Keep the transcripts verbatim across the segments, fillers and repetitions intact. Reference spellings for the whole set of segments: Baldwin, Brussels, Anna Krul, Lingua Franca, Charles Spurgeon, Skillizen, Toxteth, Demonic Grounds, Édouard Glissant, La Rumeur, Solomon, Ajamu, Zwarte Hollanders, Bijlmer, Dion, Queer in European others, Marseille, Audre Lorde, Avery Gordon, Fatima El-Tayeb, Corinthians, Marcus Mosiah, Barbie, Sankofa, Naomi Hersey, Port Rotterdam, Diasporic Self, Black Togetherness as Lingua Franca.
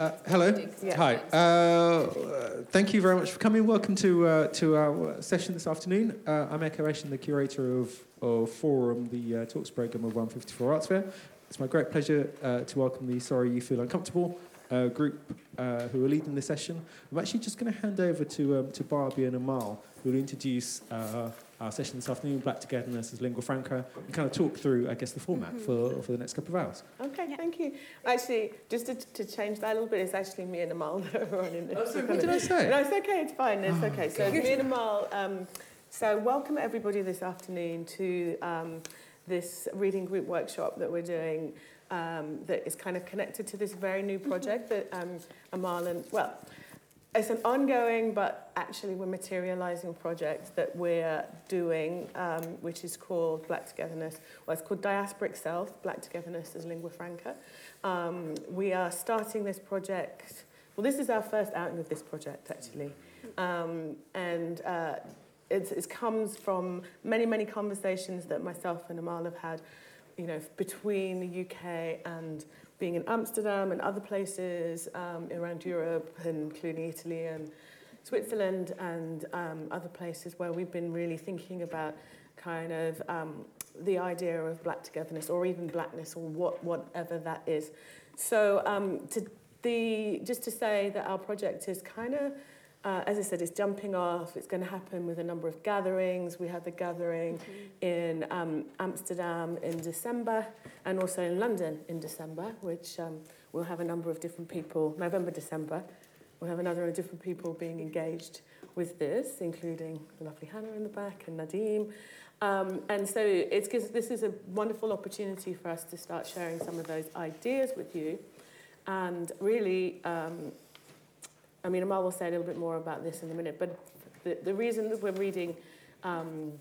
Uh, hello. Yeah. Hi. Uh, thank you very much for coming. Welcome to uh, to our session this afternoon. Uh, I'm Ekow Eshun, the curator of, of Forum, the uh, talks programme of one fifty-four Arts Fair. It's my great pleasure uh, to welcome the Sorry You Feel Uncomfortable uh, group uh, who are leading the session. I'm actually just going to hand over to um, to Barbie and Amal, who will introduce uh, our session this afternoon, Black Togetherness as Lingua Franca, and kind of talk through, I guess, the format mm-hmm. for, for the next couple of hours. Okay, yeah. Thank you. Actually, just to, to change that a little bit, it's actually me and Amal that are on in this. Oh, sorry, what did I say? No, it's okay, it's fine, it's oh, okay. So me and Amal, um, so welcome everybody this afternoon to um, this reading group workshop that we're doing um, that is kind of connected to this very new project mm-hmm. that um, Amal and, well, it's an ongoing, but actually we're materialising project that we're doing, um, which is called Black Togetherness. Well, it's called Diasporic Self, Black Togetherness as Lingua Franca. Um, we are starting this project. Well, this is our first outing of this project, actually. Um, and uh, it's, it comes from many, many conversations that myself and Amal have had, you know, between the U K and being in Amsterdam and other places um, around Europe, including Italy and Switzerland and um, other places where we've been really thinking about kind of um, the idea of black togetherness or even blackness or what whatever that is. So um, to the just to say that our project is kind of, uh, as I said, it's jumping off. It's going to happen with a number of gatherings. We had the gathering mm-hmm. in um, Amsterdam in December and also in London in December, which um, we'll have a number of different people, November, December, we'll have another of different people being engaged with this, including the lovely Hannah in the back and Nadim. Um, and so it's because this is a wonderful opportunity for us to start sharing some of those ideas with you and really... Um, I mean, Amal will say a little bit more about this in a minute, but the, the reason that we're reading, um,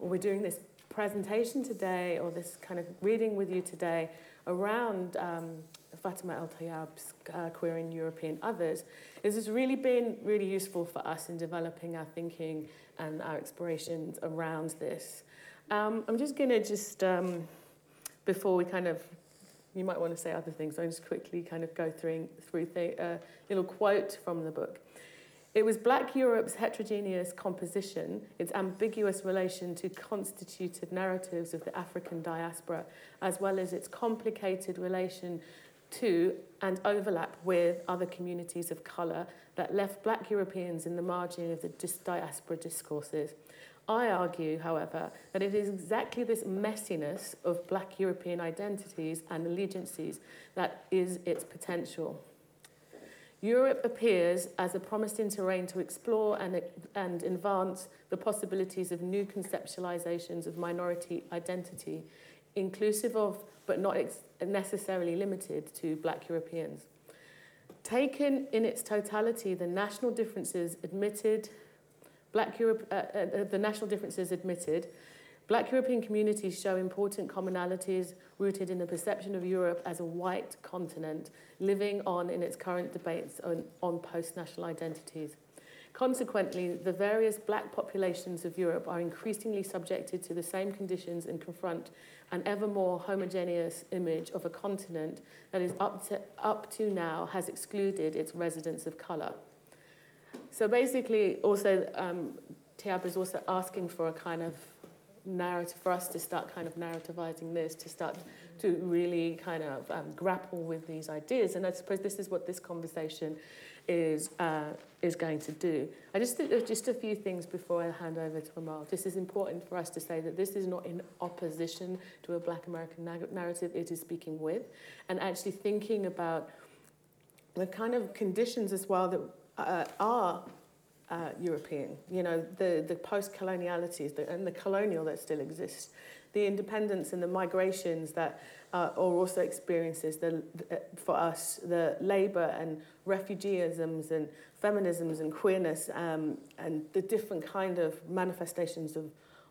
or we're doing this presentation today, or this kind of reading with you today around um, Fatima El-Tayeb's uh, Queer in European Others, is it's really been really useful for us in developing our thinking and our explorations around this. Um, I'm just going to just, um, before we kind of... You might want to say other things. I'll just quickly kind of go through through a uh, little quote from the book. It was Black Europe's heterogeneous composition, its ambiguous relation to constituted narratives of the African diaspora, as well as its complicated relation to and overlap with other communities of colour that left Black Europeans in the margin of the dis- diaspora discourses. I argue, however, that it is exactly this messiness of Black European identities and allegiances that is its potential. Europe appears as a promising terrain to explore and, and advance the possibilities of new conceptualizations of minority identity, inclusive of, but not ex- necessarily limited to, Black Europeans. Taken in its totality, the national differences admitted... Black Europe, uh, uh, the national differences admitted, Black European communities show important commonalities rooted in the perception of Europe as a white continent, living on in its current debates on, on post-national identities. Consequently, the various Black populations of Europe are increasingly subjected to the same conditions and confront an ever more homogeneous image of a continent that is up to, up to now has excluded its residents of colour. So basically, also, um, Tayeb is also asking for a kind of narrative, for us to start kind of narrativizing this, to start to really kind of um, grapple with these ideas. And I suppose this is what this conversation is uh, is going to do. I just th- just a few things before I hand over to Amal. This is important for us to say that this is not in opposition to a Black American na- narrative. It is speaking with and actually thinking about the kind of conditions as well that Uh, are uh, European, you know, the, the post-colonialities the, and the colonial that still exists, the independence and the migrations that uh, are also experiences the, uh, for us, the labour and refugeeisms and feminisms and queerness um, and the different kind of manifestations of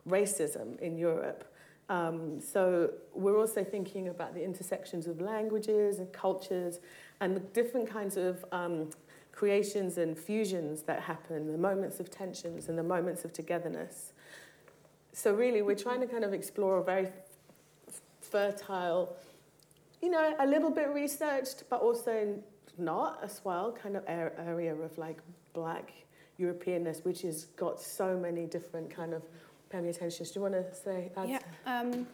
racism in Europe. Um, so we're also thinking about the intersections of languages and cultures and the different kinds of... Um, creations and fusions that happen, the moments of tensions and the moments of togetherness. So really, we're trying to kind of explore a very f- fertile, you know, a little bit researched, but also not as well, kind of area of like Black Europeanness, which has got so many different kind of permutations. Do you want to say that? Yeah. Um,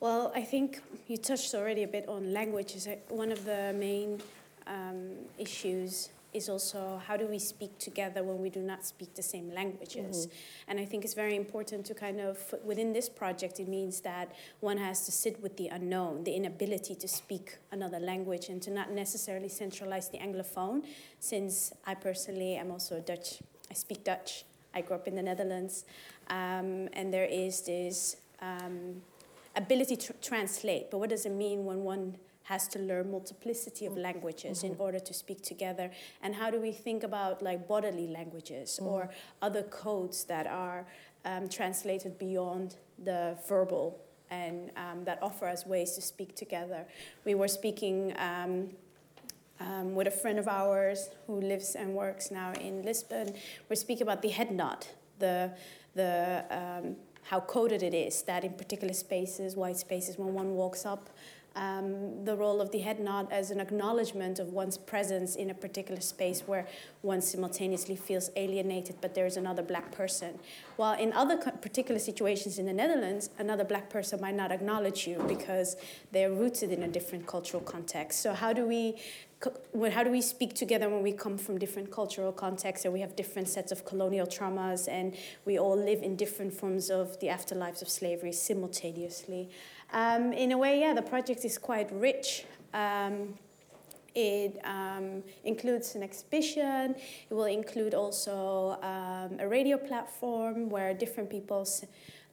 well, I think you touched already a bit on language. Is one of the main um, issues is also how do we speak together when we do not speak the same languages. Mm-hmm. And I think it's very important to kind of, within this project, it means that one has to sit with the unknown, the inability to speak another language and to not necessarily centralize the Anglophone, since I personally am also Dutch. I speak Dutch. I grew up in the Netherlands. Um, and there is this um, ability to translate. But what does it mean when one has to learn multiplicity of languages mm-hmm. in order to speak together? And how do we think about like bodily languages mm. or other codes that are um, translated beyond the verbal and um, that offer us ways to speak together? We were speaking um, um, with a friend of ours who lives and works now in Lisbon. We're speaking about the head nod, the the um, how coded it is that in particular spaces, white spaces, when one walks up, Um, the role of the head nod as an acknowledgement of one's presence in a particular space where one simultaneously feels alienated, but there is another Black person. While in other co- particular situations in the Netherlands, another Black person might not acknowledge you because they're rooted in a different cultural context. So how do we co- how do we speak together when we come from different cultural contexts and we have different sets of colonial traumas and we all live in different forms of the afterlives of slavery simultaneously? Um, in a way, yeah, the project is quite rich. Um, it um, includes an exhibition. It will include also um, a radio platform where different people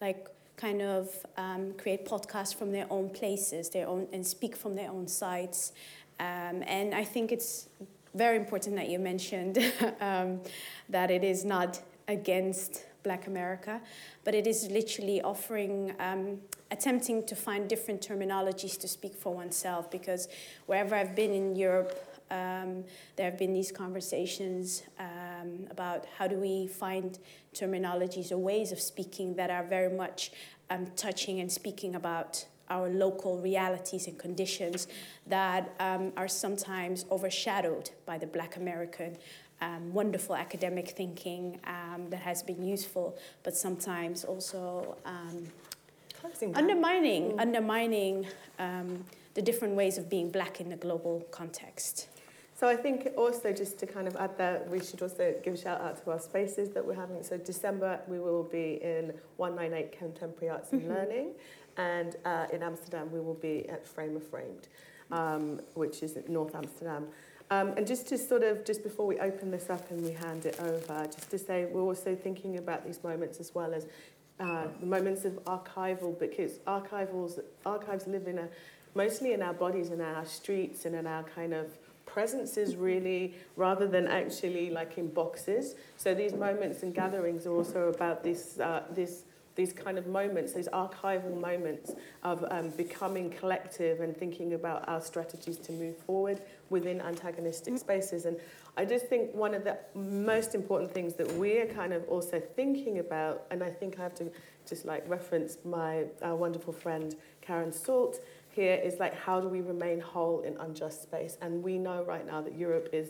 like kind of um, create podcasts from their own places, their own, and speak from their own sites. Um, and I think it's very important that you mentioned um, that it is not against Black America, but it is literally offering, um, attempting to find different terminologies to speak for oneself, because wherever I've been in Europe, um, there have been these conversations um, about how do we find terminologies or ways of speaking that are very much um, touching and speaking about our local realities and conditions that um, are sometimes overshadowed by the Black American Um, wonderful academic thinking um, that has been useful, but sometimes also um, undermining, mm. undermining um, the different ways of being Black in the global context. So I think also, just to kind of add that, we should also give a shout out to our spaces that we're having. So December, we will be in one ninety-eight Contemporary Arts and mm-hmm. Learning, and uh, in Amsterdam, we will be at Frame of Framed, um, which is at North Amsterdam. Um, and just to sort of, just before we open this up and we hand it over, just to say we're also thinking about these moments as well as uh, the moments of archival, because archivals, archives live in a, mostly in our bodies and our streets and in our kind of presences really, rather than actually like in boxes. So these moments and gatherings are also about this, uh, this these kind of moments, these archival moments of um, becoming collective and thinking about our strategies to move forward within antagonistic spaces. And I just think one of the most important things that we're kind of also thinking about, and I think I have to just like reference my our wonderful friend Karen Salt here, is like how do we remain whole in unjust space? And we know right now that Europe is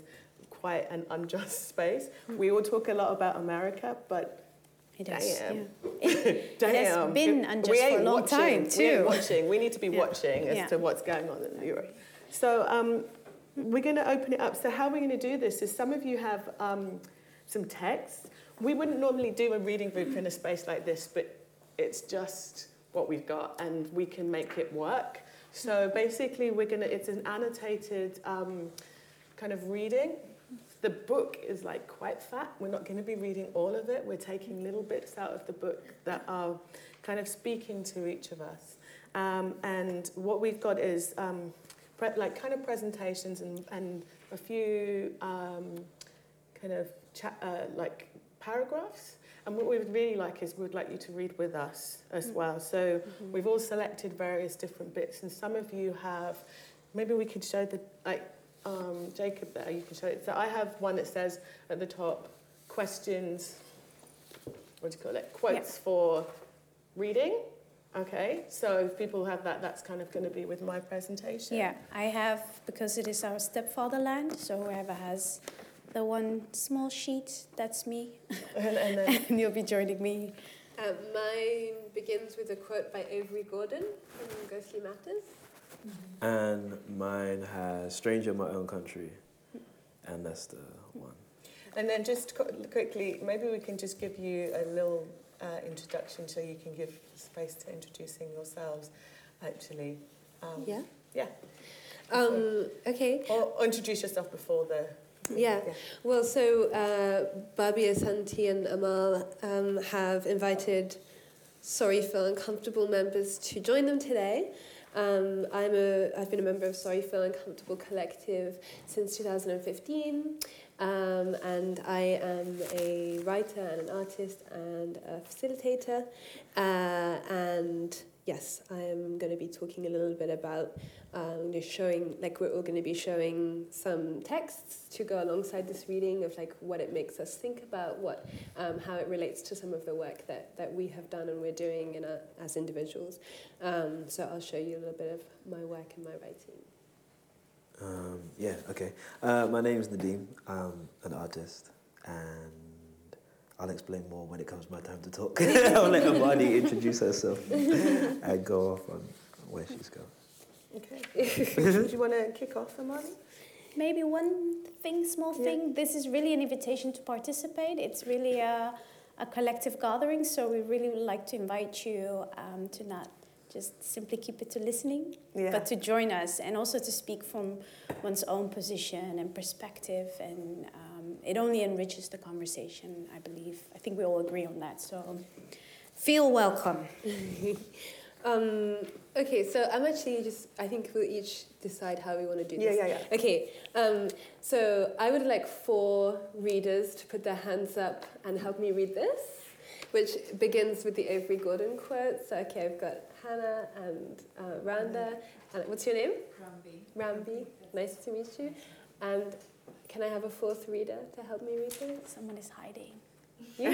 quite an unjust space. We all talk a lot about America, but It is. Damn. Yeah. It, Damn. It has been unjust for a long watching, time, too. We watching. We need to be yeah. watching as yeah. to what's going on in Europe. So um, we're going to open it up. So how are we going to do this is some of you have um, some texts. We wouldn't normally do a reading group in a space like this, but it's just what we've got, and we can make it work. So basically, we're going to. It's an annotated um, kind of reading. The book is like quite fat. We're not going to be reading all of it. We're taking little bits out of the book that are kind of speaking to each of us. Um, and what we've got is um, pre- like kind of presentations and, and a few um, kind of cha- uh, like paragraphs. And what we would really like is we would like you to read with us as well. So mm-hmm. we've all selected various different bits. And some of you have, maybe we could show the, like, Um, Jacob there, you can show it. So I have one that says at the top, questions, what do you call it, quotes yeah. for reading, Okay, so if people have that, that's kind of going to be with my presentation. Yeah, I have, because it is our stepfather land, so whoever has the one small sheet, that's me. And, and, then, and you'll be joining me. Uh, mine begins with a quote by Avery Gordon from Ghostly Matters. Mm-hmm. And mine has Stranger in My Own Country, and that's the one. And then just co- quickly, maybe we can just give you a little... Uh, introduction, so you can give space to introducing yourselves, actually. Um, yeah. Yeah. Um, okay. Or, or introduce yourself before the. Yeah. yeah. Well, so uh, Barbie, Asante, and Amal um, have invited Sorry Feel Uncomfortable members to join them today. Um, I'm a. I've been a member of Sorry Feel Uncomfortable Collective since two thousand fifteen. Um, and I am a writer and an artist and a facilitator, uh, and yes, I am going to be talking a little bit about um, just showing, like we're all going to be showing some texts to go alongside this reading of like what it makes us think about, what, um, how it relates to some of the work that, that we have done and we're doing in our, as individuals. Um, so I'll show you a little bit of my work and my writing. Um, yeah, okay. Uh, my name is Nadim. I'm an artist, and I'll explain more when it comes my time to talk. I'll let Amani introduce herself and go off on where she's going. Okay. Do you want to kick off, Amani? Maybe one thing, small thing. Yeah. This is really an invitation to participate. It's really a, a collective gathering, so we really would like to invite you um, to not... just simply keep it to listening, yeah. but to join us and also to speak from one's own position and perspective. And um, it only enriches the conversation, I believe. I think we all agree on that. So feel welcome. um, okay, so I'm actually just, I think we'll each decide how we want to do this. Yeah, yeah, yeah. Okay, um, so I would like four readers to put their hands up and help me read this, which begins with the Avery Gordon quote. So, okay, I've got Hannah and uh, Randa. And what's your name? Rambi. Rambi. Nice to meet you. And can I have a fourth reader to help me read this? Someone is hiding. You?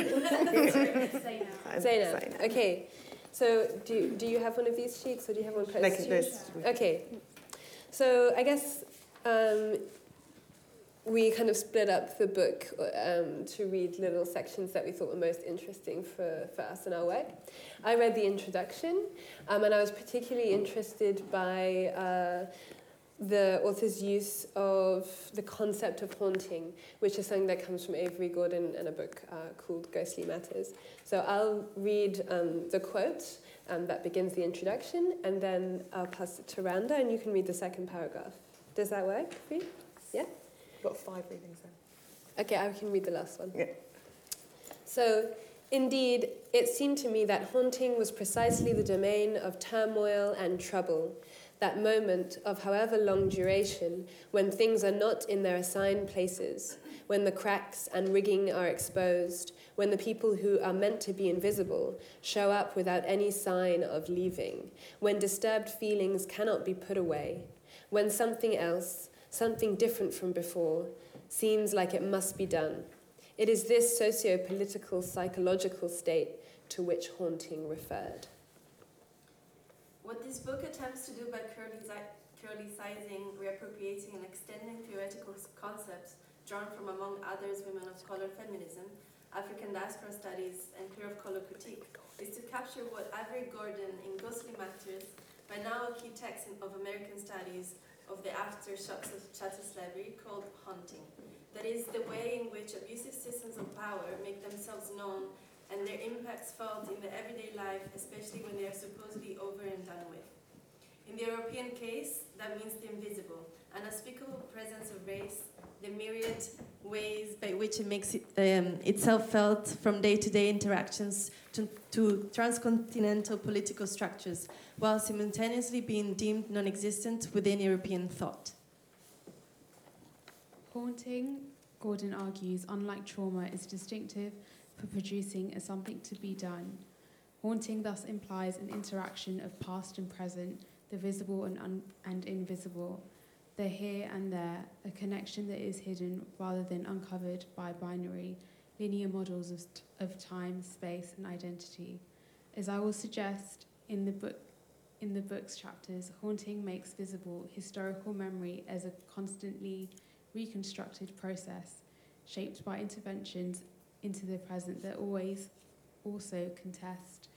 Say now. Say now. Okay. So, do do you have one of these sheets, or do you have one close like to you? Okay. So, I guess um, we kind of split up the book um, to read little sections that we thought were most interesting for, for us in our work. I read the introduction, um, and I was particularly interested by uh, the author's use of the concept of haunting, which is something that comes from Avery Gordon in a book uh, called Ghostly Matters. So I'll read um, the quote um, that begins the introduction, and then I'll pass it to Randa, and you can read the second paragraph. Does that work for you? Yeah? Got five readings then. Okay, I can read the last one. Yeah. So, indeed, it seemed to me that haunting was precisely the domain of turmoil and trouble, that moment of however long duration when things are not in their assigned places, when the cracks and rigging are exposed, when the people who are meant to be invisible show up without any sign of leaving, when disturbed feelings cannot be put away, when something else, something different from before, seems like it must be done. It is this socio-political, psychological state to which haunting referred. What this book attempts to do by curlicizing, reappropriating and extending theoretical concepts drawn from, among others, women of color feminism, African diaspora studies and queer of color critique, is to capture what Avery Gordon in Ghostly Matters, by now a key text of American studies, of the aftershocks of chattel slavery called haunting. That is the way in which abusive systems of power make themselves known and their impacts felt in the everyday life, especially when they are supposedly over and done with. In the European case, that means the invisible, an unspeakable presence of race, the myriad ways by which it makes it, um, itself felt from day-to-day interactions to, to transcontinental political structures, while simultaneously being deemed non-existent within European thought. Haunting, Gordon argues, unlike trauma, is distinctive for producing a something to be done. Haunting thus implies an interaction of past and present, the visible and, un- and invisible, the here and there, a connection that is hidden rather than uncovered by binary, linear models of, t- of time, space, and identity. As I will suggest, in the book, in the book's chapters, haunting makes visible historical memory as a constantly reconstructed process shaped by interventions into the present that always also contest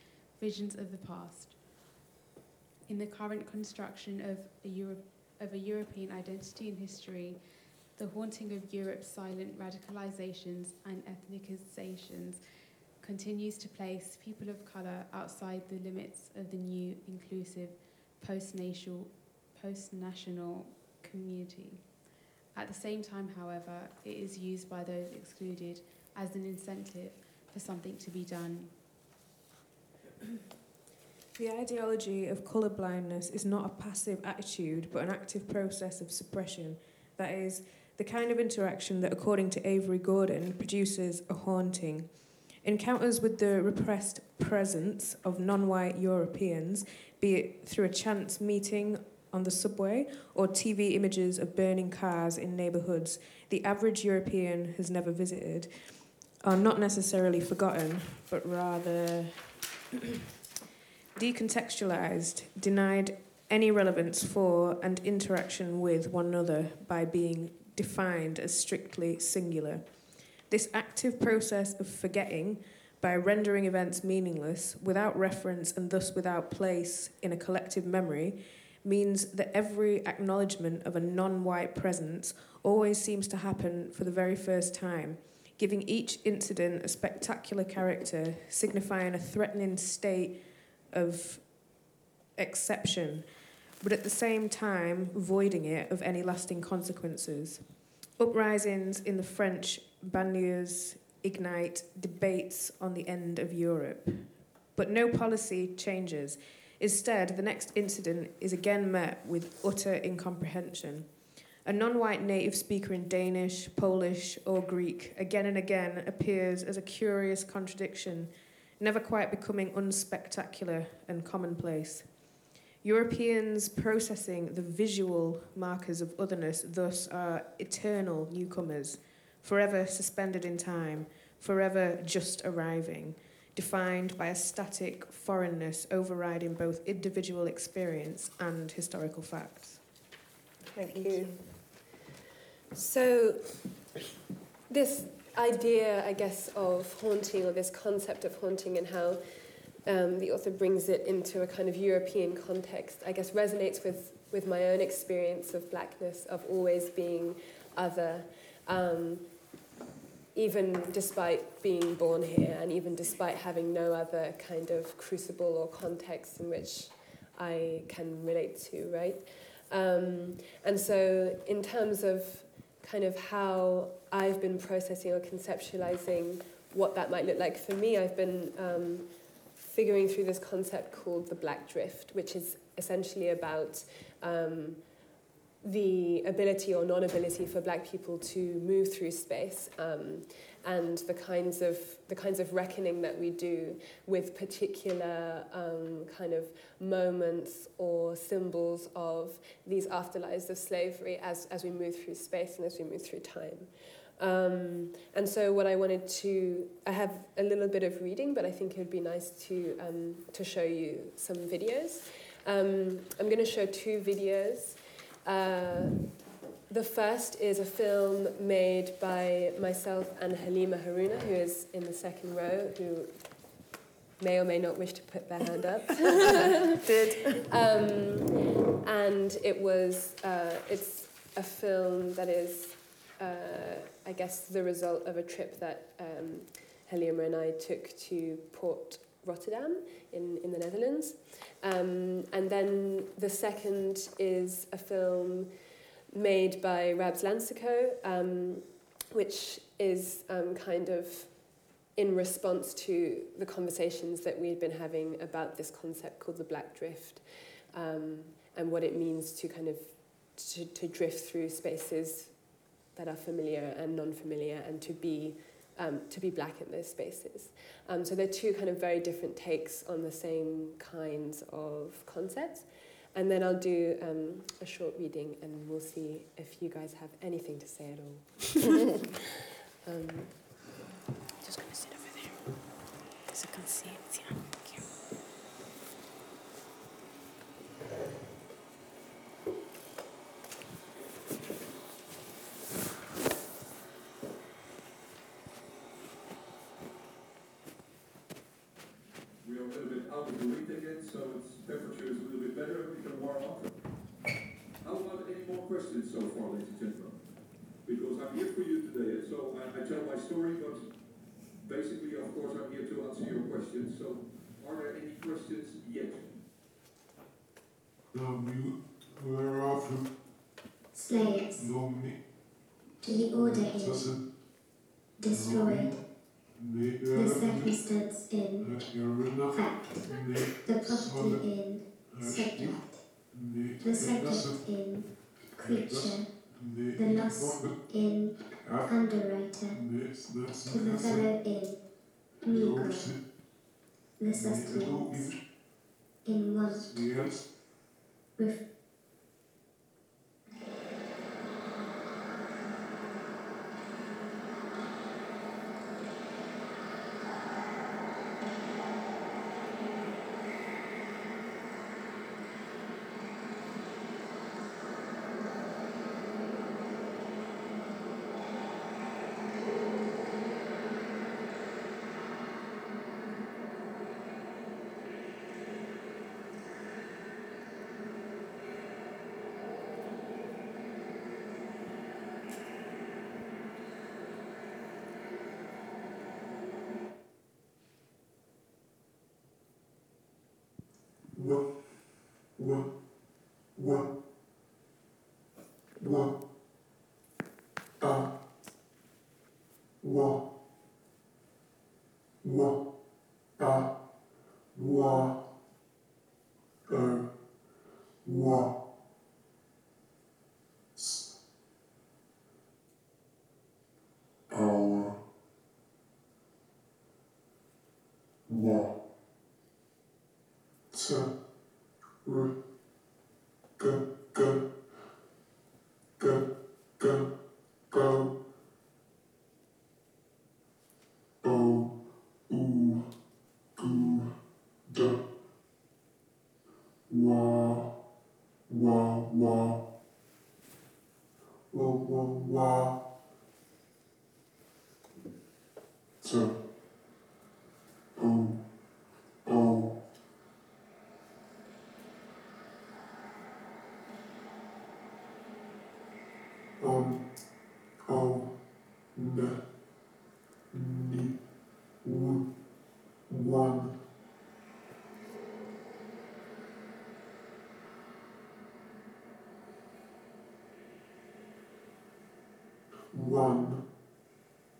visions of the past. In the current construction of a, Euro of a European identity and history, the haunting of Europe's silent radicalizations and ethnicizations continues to place people of colour outside the limits of the new, inclusive, post-national, post-national community. At the same time, however, it is used by those excluded as an incentive for something to be done. The ideology of colourblindness is not a passive attitude, but an active process of suppression. That is, the kind of interaction that, according to Avery Gordon, produces a haunting. Encounters with the repressed presence of non-white Europeans, be it through a chance meeting on the subway or T V images of burning cars in neighbourhoods the average European has never visited, are not necessarily forgotten, but rather decontextualised, denied any relevance for and interaction with one another by being defined as strictly singular. This active process of forgetting, by rendering events meaningless, without reference and thus without place in a collective memory, means that every acknowledgement of a non-white presence always seems to happen for the very first time, giving each incident a spectacular character, signifying a threatening state of exception, but at the same time voiding it of any lasting consequences. Uprisings in the French banlieues ignite debates on the end of Europe, but no policy changes. Instead, the next incident is again met with utter incomprehension. A non-white native speaker in Danish, Polish, or Greek again and again appears as a curious contradiction, never quite becoming unspectacular and commonplace. Europeans processing the visual markers of otherness thus are eternal newcomers, forever suspended in time, forever just arriving, defined by a static foreignness overriding both individual experience and historical facts. Thank, Thank you. you. So this idea, I guess, of haunting, or this concept of haunting, and how um, the author brings it into a kind of European context, I guess resonates with, with my own experience of blackness, of always being other, um, even despite being born here, and even despite having no other kind of crucible or context in which I can relate to, right? Um, and so in terms of kind of how I've been processing or conceptualizing what that might look like for me, I've been um, figuring through this concept called the Black Drift, which is essentially about um, the ability or non-ability for black people to move through space, um, and the kinds of the kinds of reckoning that we do with particular um, kind of moments or symbols of these afterlives of slavery as, as we move through space and as we move through time. Um, and so what I wanted to, I have a little bit of reading, but I think it would be nice to, um, to show you some videos. Um, I'm going to show two videos. Uh, the first is a film made by myself and Halima Haruna, who is in the second row, who may or may not wish to put their hand up. Did. Um, and it was, uh, it's a film that is, uh, I guess, the result of a trip that um, Halima and I took to Port Rotterdam in, in the Netherlands. Um, and then the second is a film made by Rabs Lansico, um, which is um, kind of in response to the conversations that we've been having about this concept called the Black Drift, um, and what it means to kind of to, to drift through spaces that are familiar and non-familiar, and to be Um, to be black in those spaces. Um, so they're two kind of very different takes on the same kinds of concepts. And then I'll do um, a short reading, and we'll see if you guys have anything to say at all. um, Just gonna sit over there, because I can see it, yeah. Thank you. little bit out of the way again, so its temperature is a little bit better, we can warm up. How about any more questions so far, ladies and gentlemen? Because I'm here for you today, so I, I tell my story, but basically, of course, I'm here to answer your questions. So, are there any questions yet? Um, we were often slayers, normally, reordered, destroyed. The, uh, the circumstance in uh, fact, the property in subject, the subject in creature, the loss in underwriter, the fellow in Negro, the sustenance in want, with one,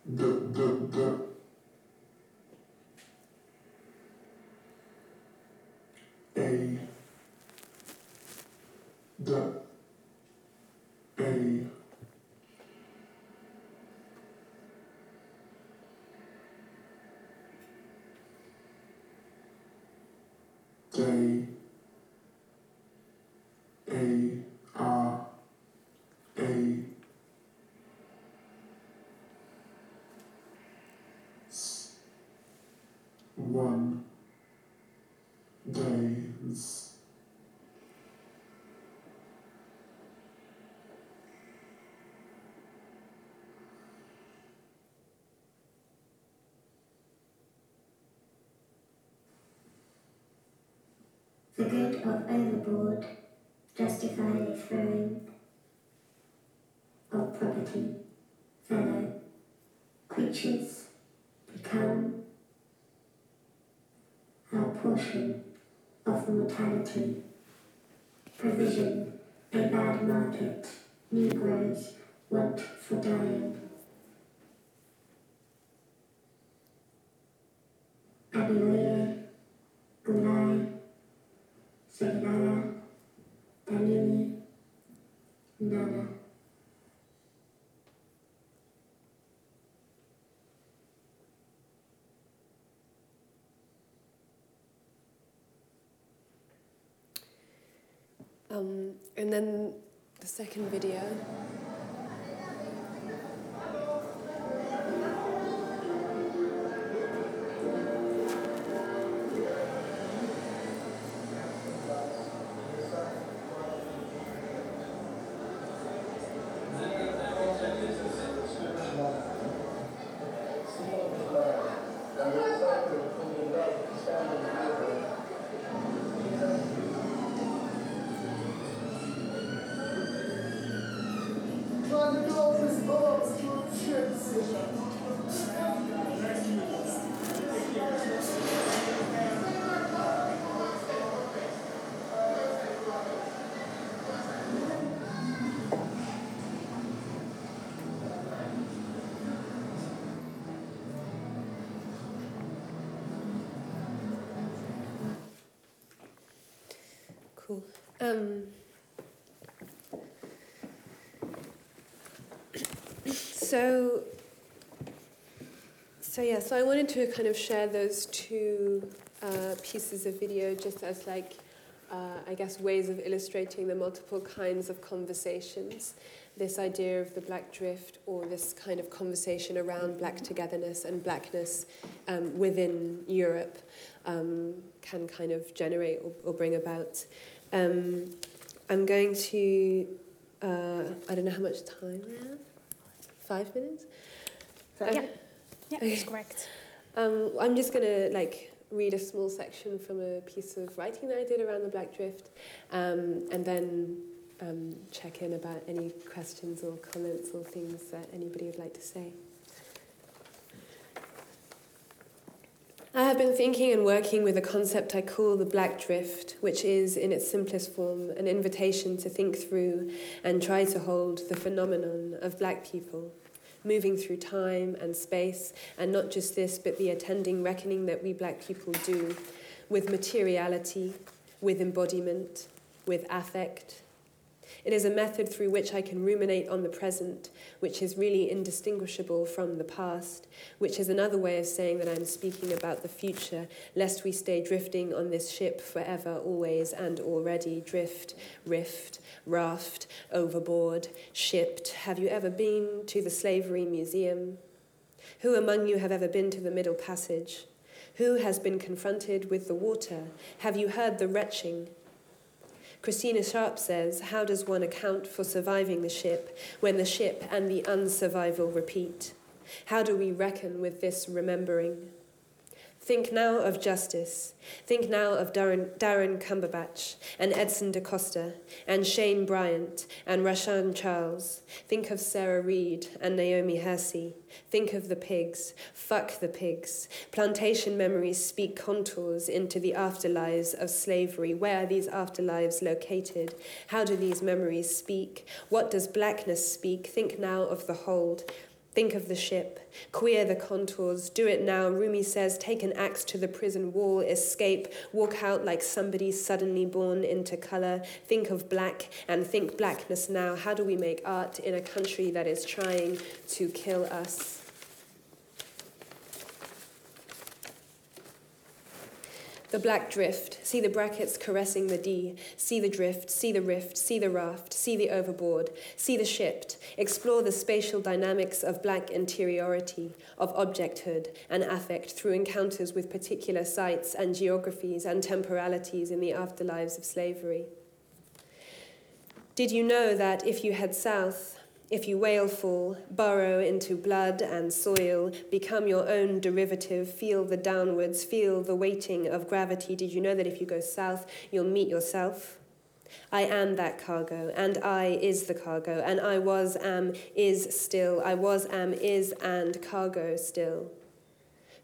the, the, the, a, the, a, they, a, are, a, one days the good of overboard justify the throwing of property, fellow creatures become our portion of mortality, provision, a bad market, Negroes want for dying, Abiwele, Gulai, Segala, Danini, Nana. Um, and then the second video. Cool. Um, so, so yeah, so I wanted to kind of share those two uh, pieces of video just as like, uh, I guess, ways of illustrating the multiple kinds of conversations. This idea of the black drift, or this kind of conversation around black togetherness and blackness um, within Europe, um, can kind of generate or, or bring about. Um, I'm going to, uh, I don't know how much time I have, five minutes? So, yeah, yeah, okay. That's correct. Um, I'm just going to like read a small section from a piece of writing that I did around the black drift, um, and then Um, check in about any questions or comments or things that anybody would like to say. I have been thinking and working with a concept I call the black drift, which is, in its simplest form, an invitation to think through and try to hold the phenomenon of black people, moving through time and space, and not just this, but the attending reckoning that we black people do with materiality, with embodiment, with affect. It is a method through which I can ruminate on the present, which is really indistinguishable from the past, which is another way of saying that I'm speaking about the future, lest we stay drifting on this ship forever, always and already. Drift, rift, raft, overboard, shipped. Have you ever been to the Slavery Museum? Who among you have ever been to the Middle Passage? Who has been confronted with the water? Have you heard the retching? Christina Sharp says, how does one account for surviving the ship when the ship and the unsurvival repeat? How do we reckon with this remembering? Think now of justice. Think now of Darren, Darren Cumberbatch and Edson da Costa and Shane Bryant and Rashan Charles. Think of Sarah Reed and Naomi Hersey. Think of the pigs. Fuck the pigs. Plantation memories speak contours into the afterlives of slavery. Where are these afterlives located? How do these memories speak? What does blackness speak? Think now of the hold. Think of the ship, queer the contours, do it now. Rumi says, take an axe to the prison wall, escape, walk out like somebody suddenly born into colour. Think of black and think blackness now. How do we make art in a country that is trying to kill us? The black drift, see the brackets caressing the D, see the drift, see the rift, see the raft, see the overboard, see the shipped, explore the spatial dynamics of black interiority, of objecthood and affect through encounters with particular sites and geographies and temporalities in the afterlives of slavery. Did you know that if you head south, if you whale fall, burrow into blood and soil, become your own derivative, feel the downwards, feel the weighting of gravity. Did you know that if you go south, you'll meet yourself? I am that cargo, and I is the cargo, and I was, am, is still, I was, am, is, and cargo still.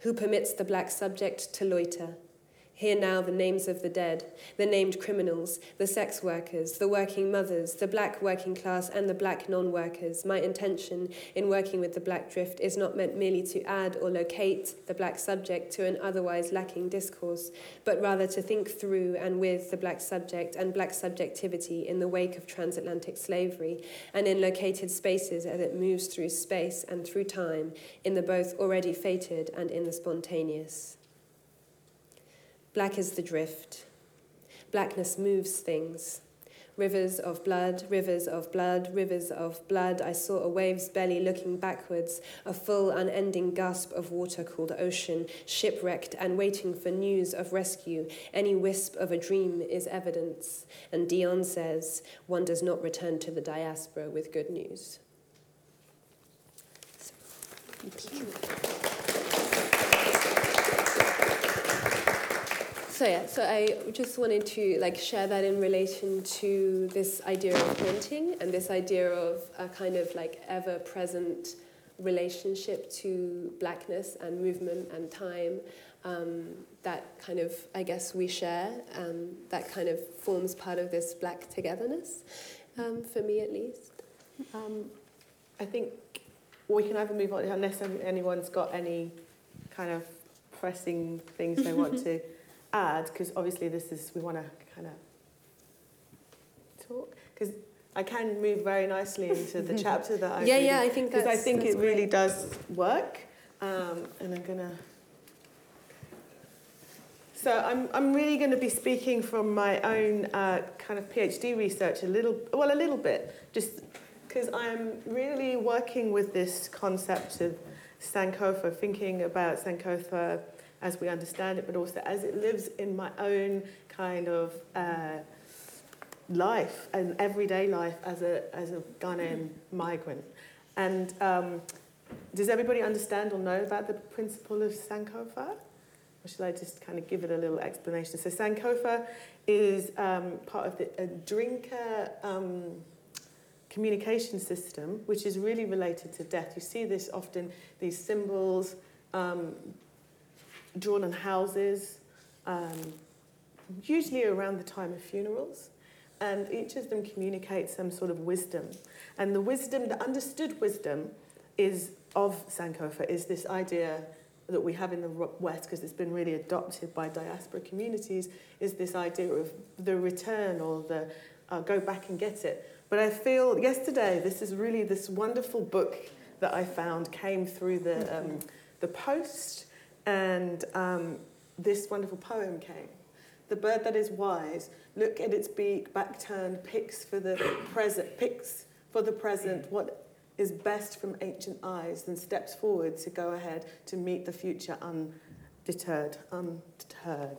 Who permits the black subject to loiter? Hear now the names of the dead, the named criminals, the sex workers, the working mothers, the black working class and the black non-workers. My intention in working with the black drift is not meant merely to add or locate the black subject to an otherwise lacking discourse, but rather to think through and with the black subject and black subjectivity in the wake of transatlantic slavery and in located spaces as it moves through space and through time, in the both already fated and in the spontaneous. Black is the drift. Blackness moves things. Rivers of blood, rivers of blood, rivers of blood. I saw a wave's belly looking backwards, a full unending gasp of water called ocean, shipwrecked and waiting for news of rescue. Any wisp of a dream is evidence. And Dion says, one does not return to the diaspora with good news. Thank you. So yeah, so I just wanted to like share that in relation to this idea of haunting and this idea of a kind of like ever-present relationship to blackness and movement and time, um, that kind of, I guess, we share, um, that kind of forms part of this black togetherness, um, for me at least. Um, I think we can either move on, unless anyone's got any kind of pressing things they want to add, because obviously this is, we want to kind of talk? Because I can move very nicely into the chapter that I yeah, reading, yeah, I think because I think it great. really does work. Um, and I'm gonna. So I'm I'm really going to be speaking from my own uh, kind of PhD research a little, well, a little bit, just because I'm really working with this concept of Sankofa, thinking about Sankofa as we understand it, but also as it lives in my own kind of uh, life and everyday life as a as a Ghanaian migrant. And um, does everybody understand or know about the principle of Sankofa? Or should I just kind of give it a little explanation? So Sankofa is um, part of the a drinker um, communication system, which is really related to death. You see this often, these symbols um, drawn on houses, um, usually around the time of funerals. And each of them communicates some sort of wisdom. And the wisdom, the understood wisdom is of Sankofa, is this idea that we have in the West, because it's been really adopted by diaspora communities, is this idea of the return or the uh, go back and get it. But I feel yesterday, this is really this wonderful book that I found came through the, um, the post, and um, this wonderful poem came. The bird that is wise, look at its beak, back turned, picks for the present, picks for the present, what is best from ancient eyes, and steps forward to go ahead to meet the future undeterred, undeterred.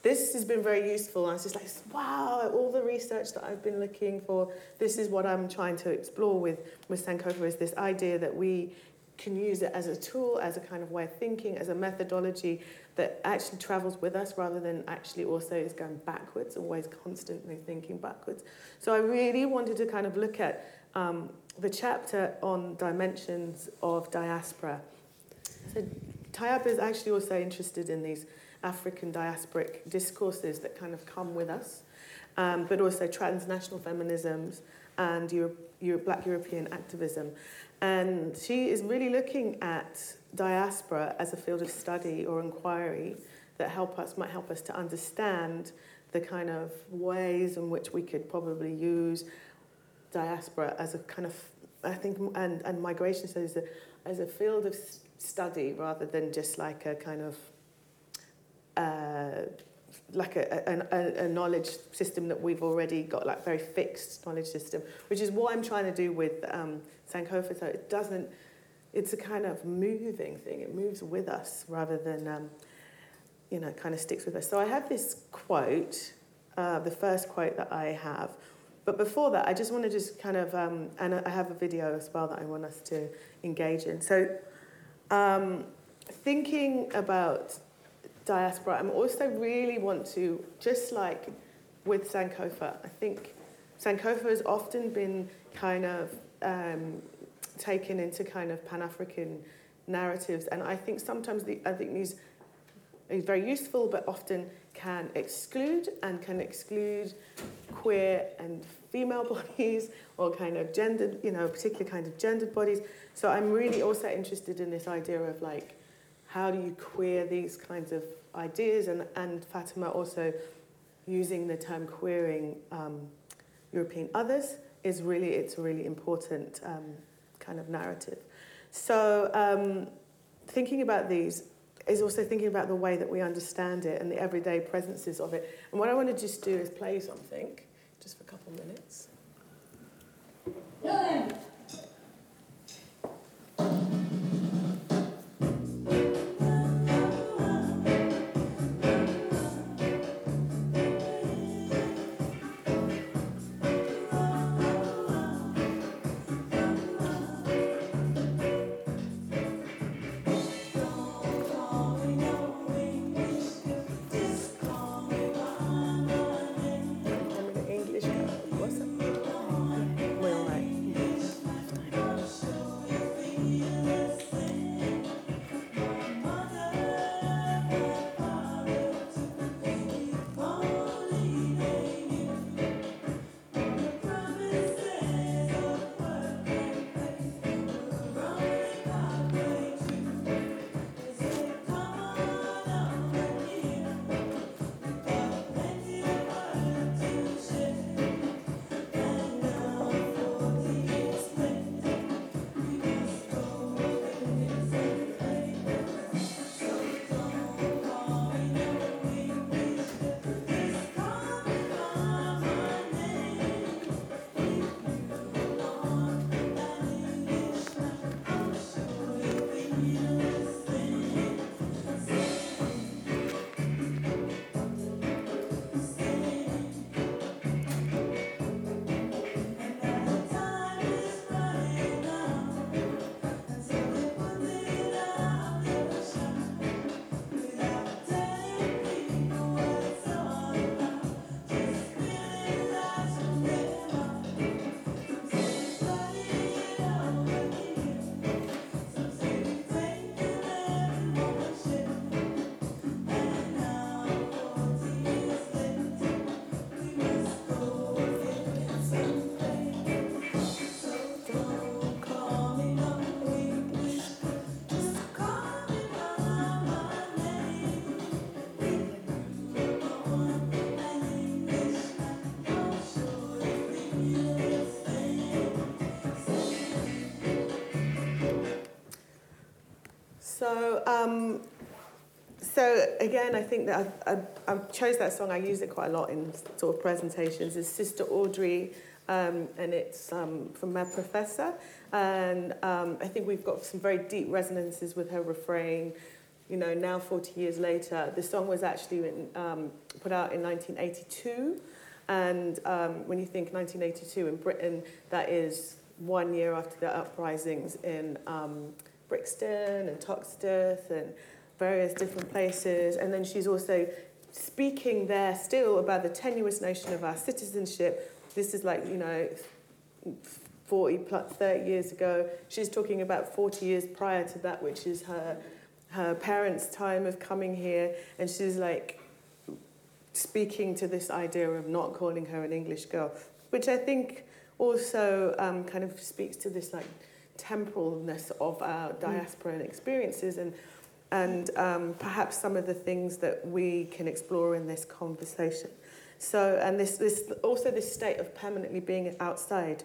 This has been very useful. I was just like, wow, all the research that I've been looking for, this is what I'm trying to explore with, with Sankofa, is this idea that we can use it as a tool, as a kind of way of thinking, as a methodology that actually travels with us rather than actually also is going backwards, always constantly thinking backwards. So I really wanted to kind of look at um, the chapter on dimensions of diaspora. So Tayeb is actually also interested in these African diasporic discourses that kind of come with us, um, but also transnational feminisms and Euro- Euro- Black European activism. And she is really looking at diaspora as a field of study or inquiry that help us might help us to understand the kind of ways in which we could probably use diaspora as a kind of, I think, and, and migration studies as a, as a field of study rather than just like a kind of, uh, like a, a, a knowledge system that we've already got, like very fixed knowledge system, which is what I'm trying to do with um, Sankofa. So it doesn't, it's a kind of moving thing. It moves with us rather than, um, you know, kind of sticks with us. So I have this quote, uh, the first quote that I have. But before that, I just want to just kind of, um, and I have a video as well that I want us to engage in. So um, thinking about diaspora, I also really want to, just like with Sankofa, I think Sankofa has often been kind of um, taken into kind of Pan-African narratives. And I think sometimes the, I think these are very useful, but often can exclude and can exclude queer and female bodies or kind of gendered, you know, particular kind of gendered bodies. So I'm really also interested in this idea of like, how do you queer these kinds of ideas? And, and Fatima also using the term queering um, European others is really, it's a really important um, kind of narrative. So um, thinking about these is also thinking about the way that we understand it and the everyday presences of it. And what I want to just do is play something, just for a couple minutes. Yeah. What's up? We're all right. Yes. So, um, so again, I think that I, I, I chose that song. I use it quite a lot in sort of presentations. It's Sister Audrey, um, and it's um, from my professor. And um, I think we've got some very deep resonances with her refrain. You know, now forty years later, the song was actually written, um, put out in nineteen eighty-two. And um, when you think nineteen eighty-two in Britain, that is one year after the uprisings in um, Brixton and Toxteth and various different places. And then she's also speaking there still about the tenuous notion of our citizenship. This is like, you know, forty plus thirty years ago. She's talking about forty years prior to that, which is her her parents' time of coming here. And she's like speaking to this idea of not calling her an English girl, which I think also um, kind of speaks to this like temporalness of our diaspora and experiences, and and um, perhaps some of the things that we can explore in this conversation. So, and this this also this state of permanently being outside.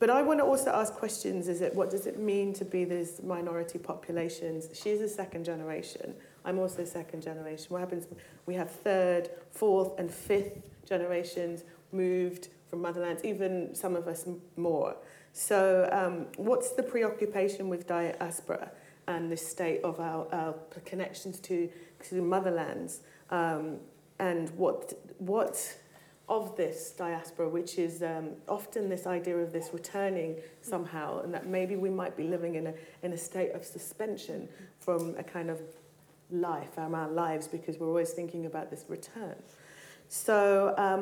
But I want to also ask questions. Is it, what does it mean to be these minority populations? She's a second generation. I'm also second generation. What happens? We have third, fourth, and fifth generations moved from motherlands, even some of us more. So um, what's the preoccupation with diaspora and the state of our, our connections to, to motherlands? Um, and what what... of this diaspora, which is um, often this idea of this returning somehow, and that maybe we might be living in a in a state of suspension from a kind of life, from our lives, because we're always thinking about this return. So um,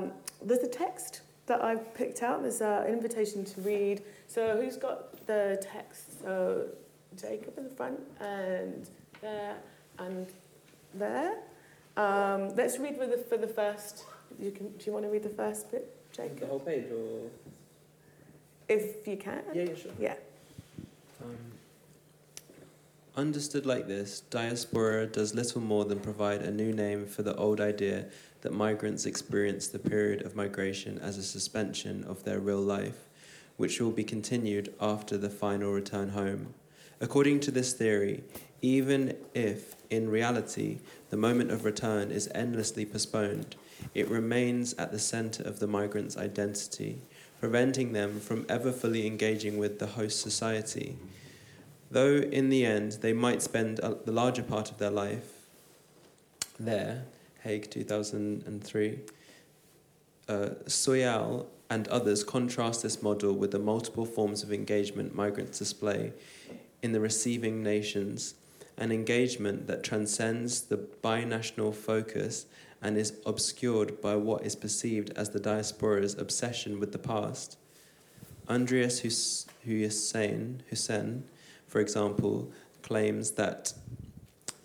there's a text that I've picked out. There's an invitation to read. So who's got the text? So Jacob in the front, and there, and there. Um, let's read with the, for the first... You can, do you want to read the first bit, Jacob? The whole page, or...? If you can. Yeah, yeah, sure. Yeah. Um, understood like this, diaspora does little more than provide a new name for the old idea that migrants experience the period of migration as a suspension of their real life, which will be continued after the final return home. According to this theory, even if, in reality, the moment of return is endlessly postponed, it remains at the centre of the migrant's identity, preventing them from ever fully engaging with the host society. Though in the end they might spend a, the larger part of their life there, Hague two thousand three, uh, Soyal and others contrast this model with the multiple forms of engagement migrants display in the receiving nations, an engagement that transcends the binational focus and is obscured by what is perceived as the diaspora's obsession with the past. Andreas Hus- Hussein, Hussein, for example, claims that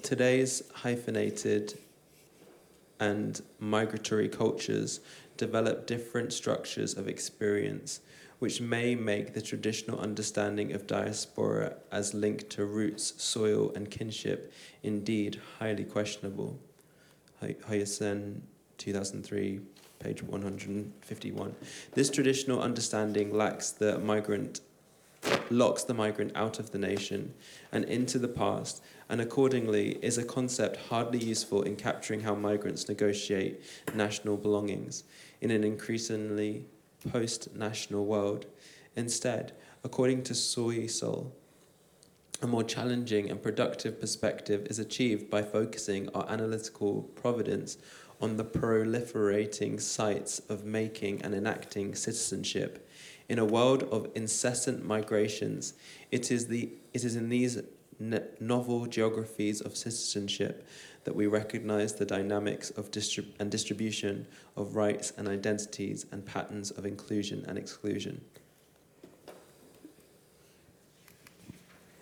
today's hyphenated and migratory cultures develop different structures of experience, which may make the traditional understanding of diaspora as linked to roots, soil, and kinship indeed highly questionable. Hyacinth, two thousand three, page one hundred fifty-one. This traditional understanding lacks the migrant, locks the migrant out of the nation and into the past, and accordingly is a concept hardly useful in capturing how migrants negotiate national belongings in an increasingly post-national world. Instead, according to Soy Sol, a more challenging and productive perspective is achieved by focusing our analytical providence on the proliferating sites of making and enacting citizenship. In a world of incessant migrations, it is the it is in these no- novel geographies of citizenship that we recognize the dynamics of distrib- and distribution of rights and identities and patterns of inclusion and exclusion.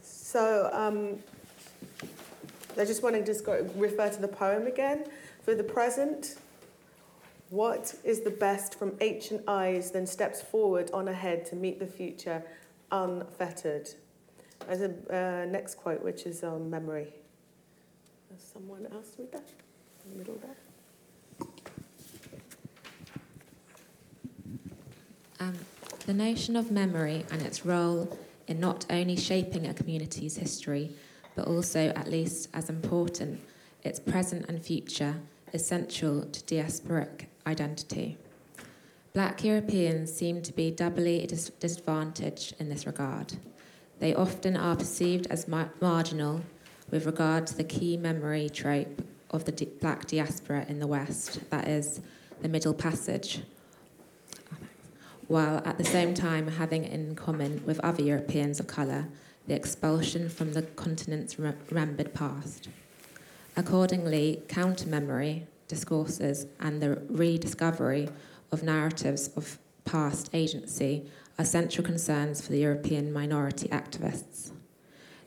So um, I just want to just go, refer to the poem again. For the present, what is the best from ancient eyes then steps forward on ahead to meet the future unfettered? As a uh, next quote, which is on memory. Does someone else read that? In the middle there. Um, the notion of memory and its role in not only shaping a community's history, but also, at least as important, its present and future, essential to diasporic identity. Black Europeans seem to be doubly dis- disadvantaged in this regard. They often are perceived as ma- marginal with regard to the key memory trope of the di- black diaspora in the West, that is, the Middle Passage, while at the same time having in common with other Europeans of colour the expulsion from the continent's remembered past. Accordingly, counter-memory discourses and the rediscovery of narratives of past agency are central concerns for the European minority activists.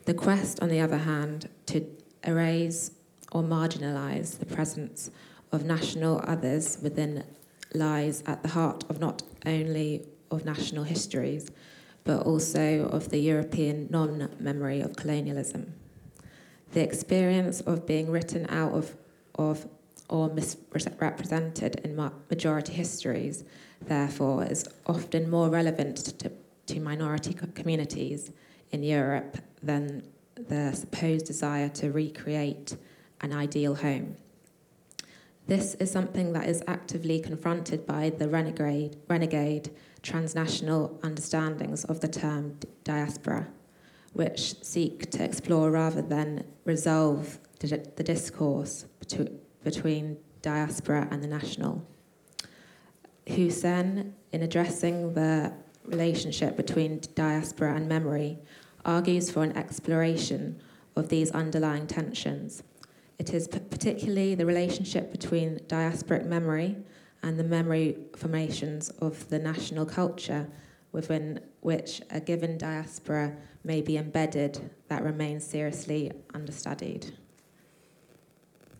The quest, on the other hand, to erase or marginalise the presence of national others within lies at the heart of not only of national histories, but also of the European non-memory of colonialism. The experience of being written out of, of or misrepresented in majority histories, therefore, is often more relevant to, to minority communities in Europe than the supposed desire to recreate an ideal home. This is something that is actively confronted by the renegade, renegade transnational understandings of the term diaspora, which seek to explore rather than resolve the, the discourse between, between diaspora and the national. Hussein, in addressing the relationship between diaspora and memory, argues for an exploration of these underlying tensions. It is p- particularly the relationship between diasporic memory and the memory formations of the national culture within which a given diaspora may be embedded that remains seriously understudied.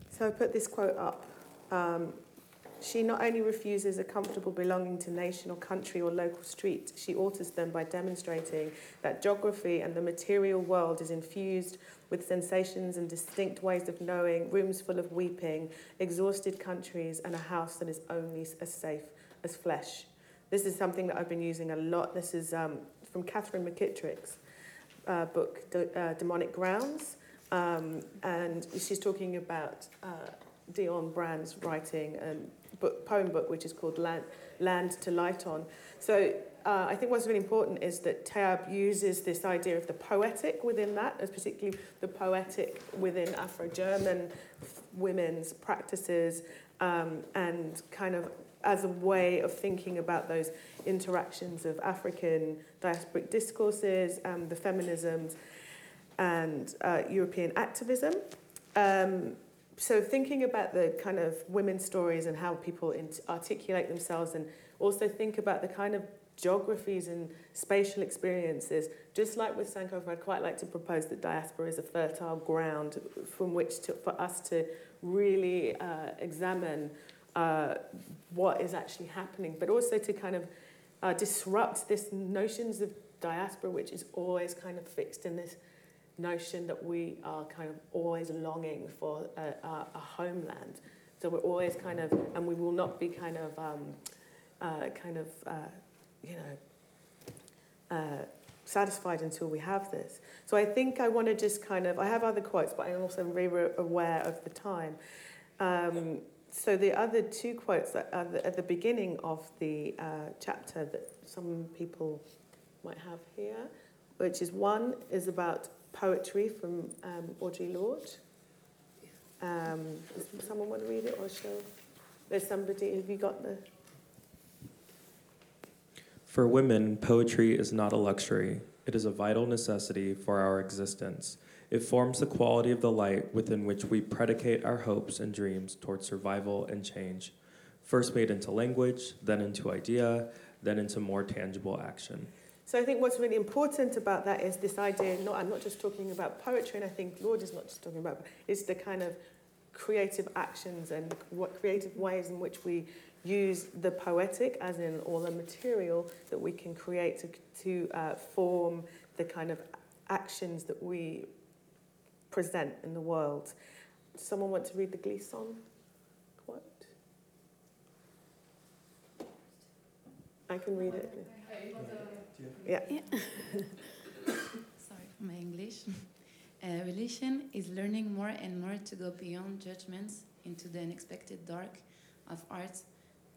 So I put this quote up. Um, she not only refuses a comfortable belonging to nation or country or local street, she alters them by demonstrating that geography and the material world is infused with sensations and distinct ways of knowing, rooms full of weeping, exhausted countries, and a house that is only as safe as flesh. This is something that I've been using a lot. This is um, from Catherine McKittrick's uh, book, De- uh, Demonic Grounds, um, and she's talking about uh, Dion Brand's writing and book, poem book, which is called Land, Land to Light On. So uh, I think what's really important is that Tayeb uses this idea of the poetic within that, as particularly the poetic within Afro-German women's practices, um, and kind of as a way of thinking about those interactions of African diasporic discourses, um, the feminisms, and uh, European activism. Um, so thinking about the kind of women's stories and how people in- articulate themselves, and also think about the kind of geographies and spatial experiences. Just like with Sankofa, I'd quite like to propose that diaspora is a fertile ground from which to, for us to really uh, examine Uh, what is actually happening, but also to kind of uh, disrupt this notions of diaspora, which is always kind of fixed in this notion that we are kind of always longing for a, a, a homeland. So we're always kind of, and we will not be kind of, um, uh, kind of, uh, you know, uh, satisfied until we have this. So I think I want to just kind of, I have other quotes, but I'm also very aware of the time. Um, So the other two quotes that are at the beginning of the uh, chapter that some people might have here, which is one is about poetry from um, Audre Lorde. Um, does someone want to read it, or shall there's somebody? Have you got the? For women, poetry is not a luxury. It is a vital necessity for our existence. It forms the quality of the light within which we predicate our hopes and dreams towards survival and change, first made into language, then into idea, then into more tangible action. So I think what's really important about that is this idea, not, I'm not just talking about poetry, and I think Lorde is not just talking about, it's the kind of creative actions and what creative ways in which we use the poetic, as in all the material that we can create to, to uh, form the kind of actions that we present in the world. Does someone want to read the Glissant quote? I can read it. Yeah. Yeah. Sorry for my English. Uh, relation is learning more and more to go beyond judgments into the unexpected dark of art's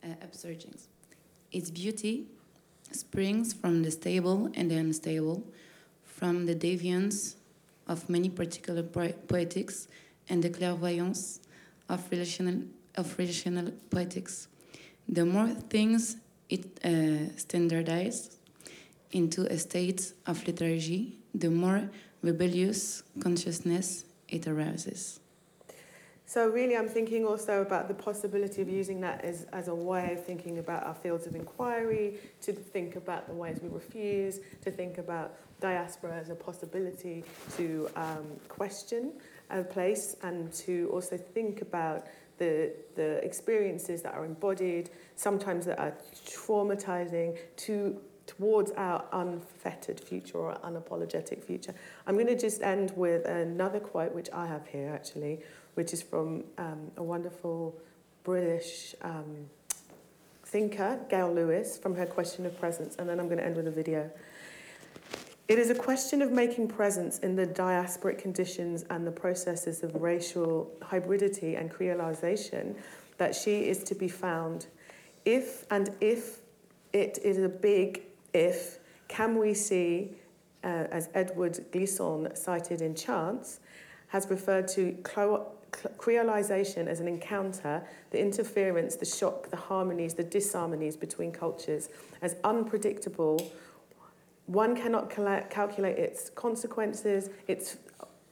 uh, upsurgings. Its beauty springs from the stable and the unstable, from the deviance of many particular po poetics and the clairvoyance of relational, of relational poetics. The more things it uh, standardizes into a state of lethargy, the more rebellious consciousness it arouses. So really I'm thinking also about the possibility of using that as, as a way of thinking about our fields of inquiry, to think about the ways we refuse, to think about diaspora as a possibility to um, question a place, and to also think about the, the experiences that are embodied, sometimes that are traumatizing, to towards our unfettered future or unapologetic future. I'm going to just end with another quote which I have here actually, which is from um, a wonderful British um, thinker, Gail Lewis, from her Question of Presence, and then I'm going to end with a video. It is a question of making presence in the diasporic conditions and the processes of racial hybridity and creolization that she is to be found. If and if it is a big if, can we see, uh, as Édouard Glissant cited in Chance, has referred to creolization as an encounter, the interference, the shock, the harmonies, the disharmonies between cultures, as unpredictable. One cannot cal calculate its consequences. It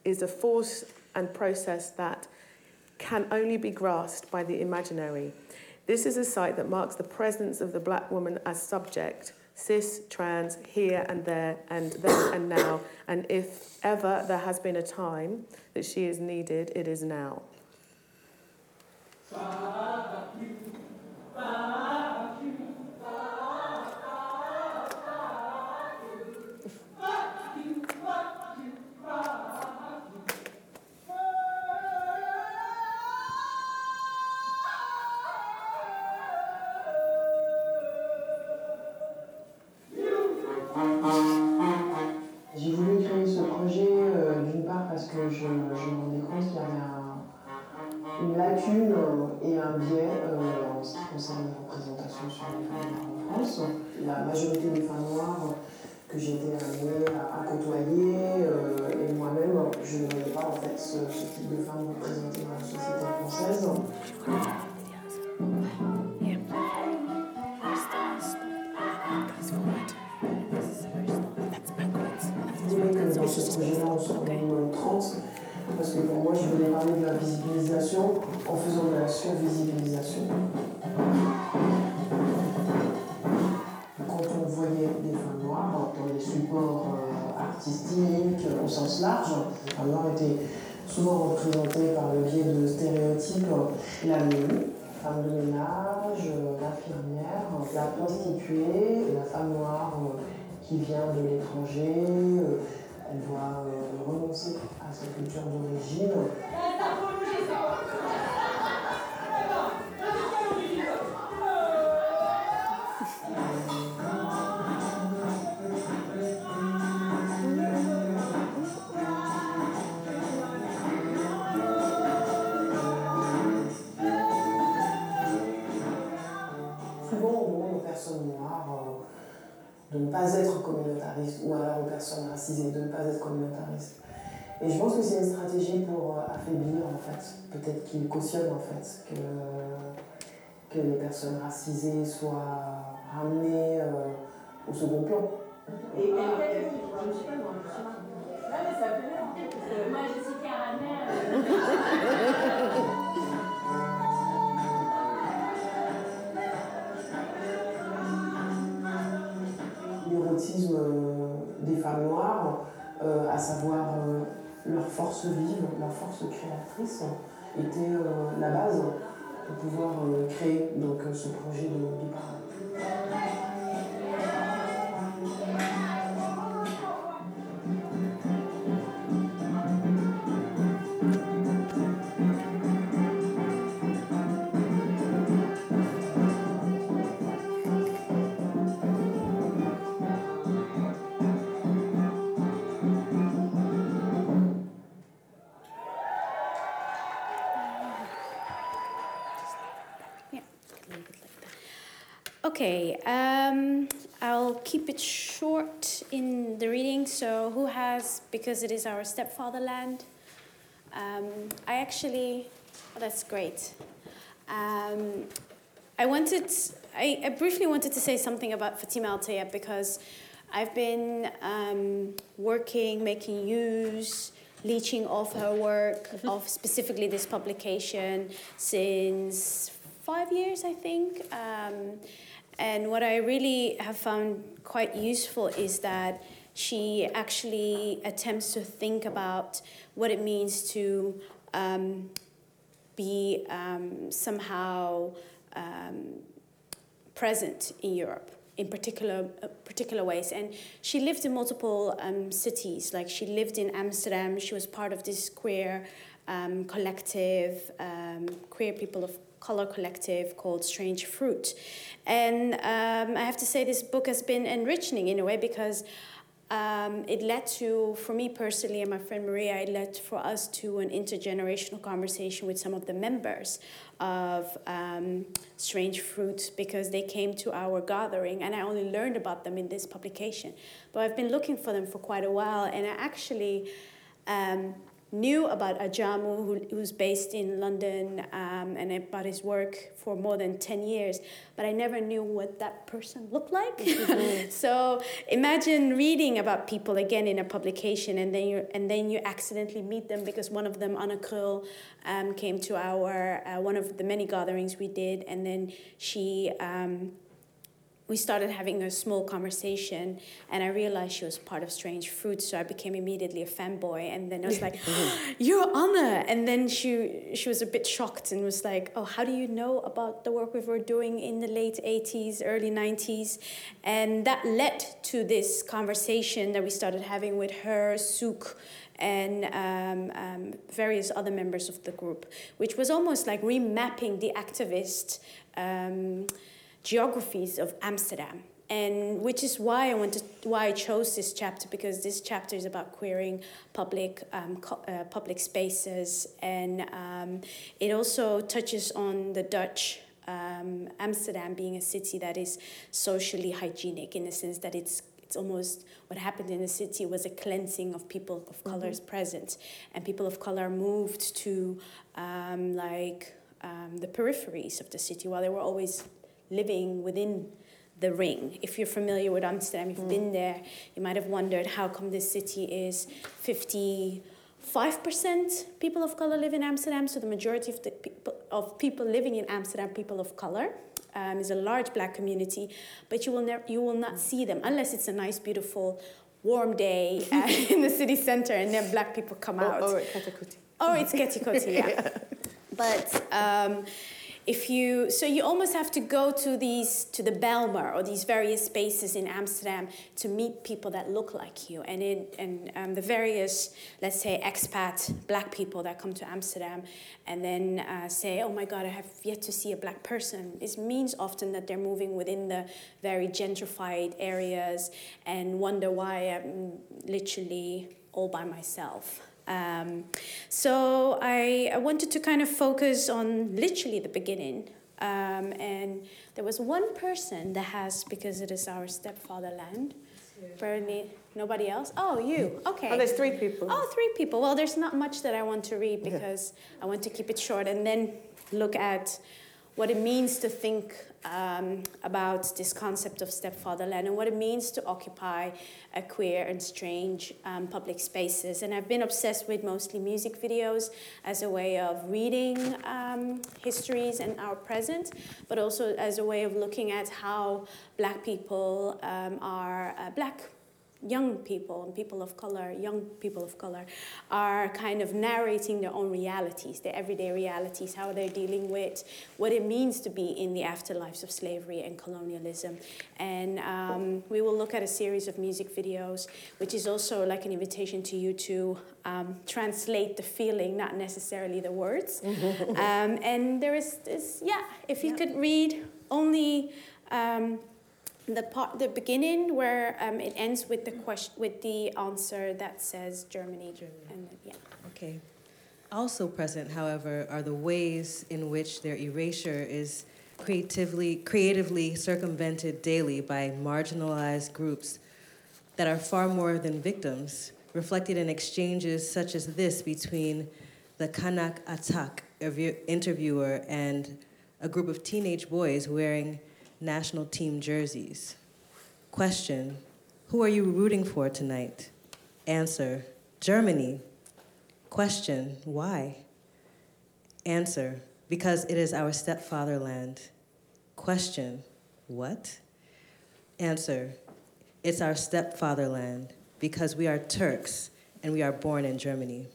is a force and process that can only be grasped by the imaginary. This is a site that marks the presence of the black woman as subject, cis, trans, here and there, and then and now. And if ever there has been a time that she is needed, it is now. J'ai voulu créer ce projet euh, d'une part parce que je, je me rendais compte qu'il y avait un, une lacune euh, et un biais euh, en ce qui concerne la représentation sur les femmes noires en France. La majorité des femmes noires que j'étais amenée à, à côtoyer euh, et moi-même, je ne voyais pas en fait ce, ce type de femmes représentées dans la société française. Ce projet-là en trente, parce que pour moi, je voulais parler de la visibilisation en faisant de la survisibilisation. Quand on voyait des femmes noires dans les supports artistiques au sens large, les femmes noires étaient souvent représentées par le biais de stéréotypes, la mère, femme de ménage, l'infirmière, la prostituée, la femme noire qui vient de l'étranger. Elle doit euh, renoncer à sa culture d'origine. Souvent, on demande aux personnes noires euh, de ne pas être communautariste, ou alors aux personnes racisées de ne pas être communautariste. Et je pense que c'est une stratégie pour affaiblir, en fait, peut-être qu'ils cautionnent, en fait, que, que les personnes racisées soient ramenées euh, au second plan. Et, et, et, et, je ne suis pas dans le chemin. Non, mais ça peut l'être, parce que moi, je suis caramel. L'érotisme des femmes noires, euh, à savoir euh, leur force vive, leur force créatrice, était euh, la base pour pouvoir euh, créer donc, ce projet de, de parole. Okay, um, I'll keep it short in the reading. So who has, because it is our stepfatherland. Um, I actually, oh, that's great. Um, I wanted, I, I briefly wanted to say something about Fatima El-Tayeb because I've been um, working, making use, leeching off her work, of specifically this publication, since five years, I think. Um, and what I really have found quite useful is that she actually attempts to think about what it means to um, be um, somehow um, present in Europe in particular uh, particular ways. And she lived in multiple um, cities. Like, she lived in Amsterdam. She was part of this queer um, collective, um, queer people of color collective called Strange Fruit. And um, I have to say this book has been enriching in a way because Um, it led to, for me personally and my friend Maria, it led for us to an intergenerational conversation with some of the members of um, Strange Fruit because they came to our gathering and I only learned about them in this publication. But I've been looking for them for quite a while, and I actually um, knew about Ajamu, who, who's based in London, um, and about his work for more than ten years, but I never knew what that person looked like. Mm-hmm. So imagine reading about people again in a publication, and then you and then you accidentally meet them because one of them, Anna Krul, um, came to our uh, one of the many gatherings we did, and then she um, we started having a small conversation, and I realized she was part of Strange Fruit, so I became immediately a fanboy. And then I was like, oh, "You're Anna!" And then she she was a bit shocked and was like, "Oh, how do you know about the work we were doing in the late eighties, early nineties?" And that led to this conversation that we started having with her, Souk, and um, um, various other members of the group, which was almost like remapping the activist Um, geographies of Amsterdam, and which is why I wanted, why I chose this chapter, because this chapter is about queering public um, co- uh, public spaces, and um, it also touches on the Dutch um, Amsterdam being a city that is socially hygienic in the sense that it's it's almost what happened in the city was a cleansing of people of color's mm-hmm. presence, and people of color moved to um, like um, the peripheries of the city while they were always living within the ring. If you're familiar with Amsterdam, if you've mm. been there, you might have wondered how come this city is fifty-five percent people of color live in Amsterdam. So the majority of the people, of people living in Amsterdam, people of color, um, is a large black community, but you will never, you will not see them unless it's a nice, beautiful, warm day uh, in the city center, and then black people come or, out. Or at Ketikoti. Or it's Ketikoti, yeah. yeah. But Um, If you so you almost have to go to these to the Bijlmer or these various spaces in Amsterdam to meet people that look like you, and in and um, the various, let's say, expat black people that come to Amsterdam and then uh, say, oh my God, I have yet to see a black person. It means often that they're moving within the very gentrified areas and wonder why I'm literally all by myself. Um, so I, I wanted to kind of focus on literally the beginning. Um, and there was one person that has, because it is our stepfatherland, apparently nobody else. Oh, you. Okay. Oh, there's three people. Oh, three people. Well, there's not much that I want to read because yeah. I want to keep it short and then look at what it means to think um, about this concept of stepfatherland and what it means to occupy a queer and strange um, public spaces. And I've been obsessed with mostly music videos as a way of reading um, histories and our present, but also as a way of looking at how black people um, are uh, black. Young people and people of color, young people of color, are kind of narrating their own realities, their everyday realities, how they're dealing with what it means to be in the afterlives of slavery and colonialism. And um, we will look at a series of music videos, which is also like an invitation to you to um, translate the feeling, not necessarily the words. um, and there is this, yeah, if you yeah. could read only Um, The part, the beginning where um, it ends with the question, with the answer that says Germany. Germany. And yeah. Okay. Also present, however, are the ways in which their erasure is creatively, creatively circumvented daily by marginalized groups that are far more than victims, reflected in exchanges such as this between the Kanak Atak interviewer and a group of teenage boys wearing national team jerseys. Question, who are you rooting for tonight? Answer, Germany. Question, why? Answer, because it is our stepfatherland. Question, what? Answer, it's our stepfatherland because we are Turks and we are born in Germany.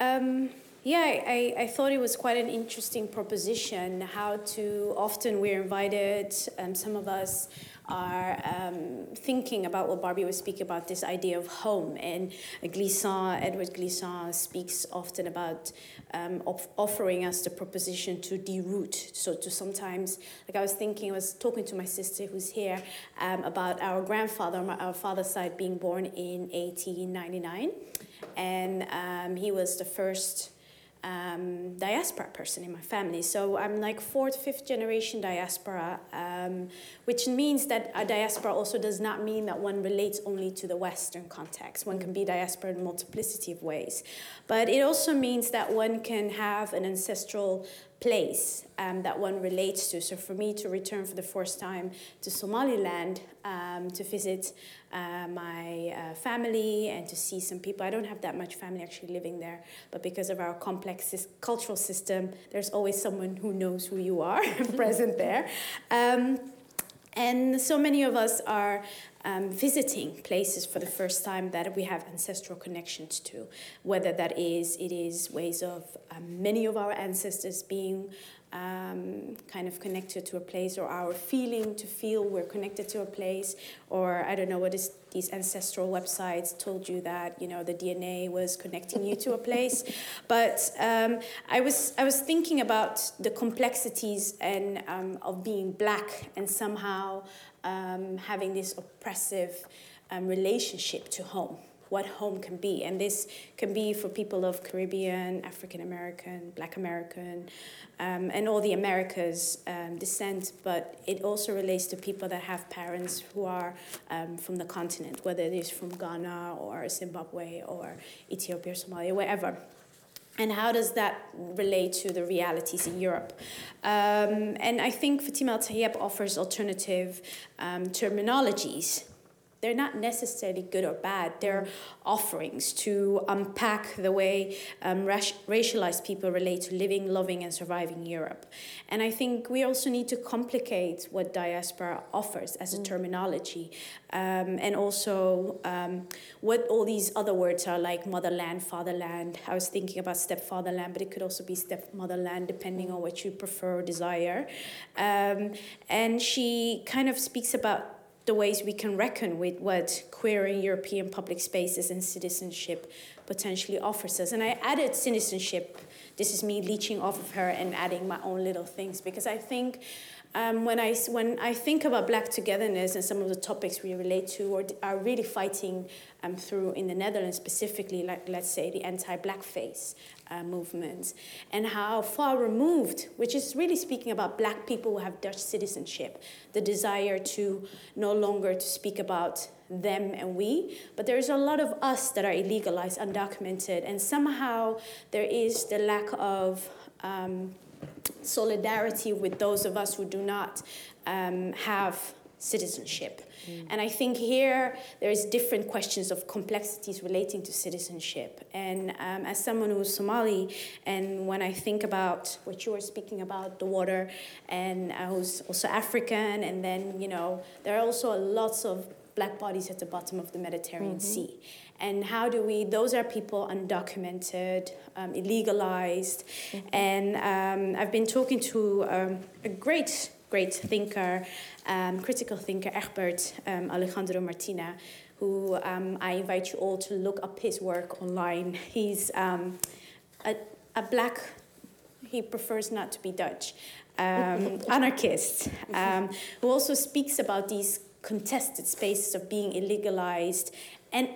Um, yeah, I, I thought it was quite an interesting proposition, how to often we're invited, um, some of us are um, thinking about what Barbie was speaking about, this idea of home. And Glissant, Édouard Glissant speaks often about um, of offering us the proposition to deroot. So to sometimes, like I was thinking, I was talking to my sister who's here um, about our grandfather, my, our father's side, being born in eighteen ninety-nine. And um, he was the first um, diaspora person in my family. So I'm like fourth, fifth generation diaspora, um, which means that a diaspora also does not mean that one relates only to the Western context. One can be diaspora in multiplicity of ways. But it also means that one can have an ancestral place um, that one relates to. So for me to return for the first time to Somaliland um, to visit uh, my uh, family and to see some people. I don't have that much family actually living there, but because of our complex cultural system, there's always someone who knows who you are present there. Um, and so many of us are Um, visiting places for the first time that we have ancestral connections to, whether that is, it is ways of um, many of our ancestors being um, kind of connected to a place, or our feeling to feel we're connected to a place, or I don't know what is these ancestral websites told you that, you know, the D N A was connecting you to a place. But um, I was I was thinking about the complexities and um, of being black and somehow Um, having this oppressive um, relationship to home, what home can be. And this can be for people of Caribbean, African American, Black American, um, and all the Americas um, descent, but it also relates to people that have parents who are um, from the continent, whether it is from Ghana or Zimbabwe or Ethiopia or Somalia, wherever. And how does that relate to the realities in Europe? Um, and I think Fatima El-Tayeb offers alternative um, terminologies. They're not necessarily good or bad. They're offerings to unpack the way um, racialized people relate to living, loving, and surviving Europe. And I think we also need to complicate what diaspora offers as a terminology, um, and also um, what all these other words are, like motherland, fatherland. I was thinking about stepfatherland, but it could also be stepmotherland, depending on what you prefer or desire. Um, and she kind of speaks about the ways we can reckon with what queer in European public spaces and citizenship potentially offers us. And I added citizenship. This is me leeching off of her and adding my own little things, because I think um, when I when I think about Black Togetherness and some of the topics we relate to or are really fighting um, through in the Netherlands specifically, like let's say the anti-blackface uh, movement, and how far removed, which is really speaking about Black people who have Dutch citizenship, the desire to no longer to speak about them and we, but there's a lot of us that are illegalized, undocumented, and somehow there is the lack of um, solidarity with those of us who do not um, have citizenship. Mm. And I think here there's different questions of complexities relating to citizenship. And um, as someone who's Somali, and when I think about what you were speaking about, the water, and uh, who's also African, and then, you know, there are also lots of Black bodies at the bottom of the Mediterranean mm-hmm. Sea. And how do we, those are people undocumented, um, illegalized. Mm-hmm. And um, I've been talking to um, a great, great thinker, um, critical thinker, Egbert um, Alejandro Martina, who um, I invite you all to look up his work online. He's um, a, a Black, he prefers not to be Dutch, um, anarchist, um, who also speaks about these contested spaces of being illegalized and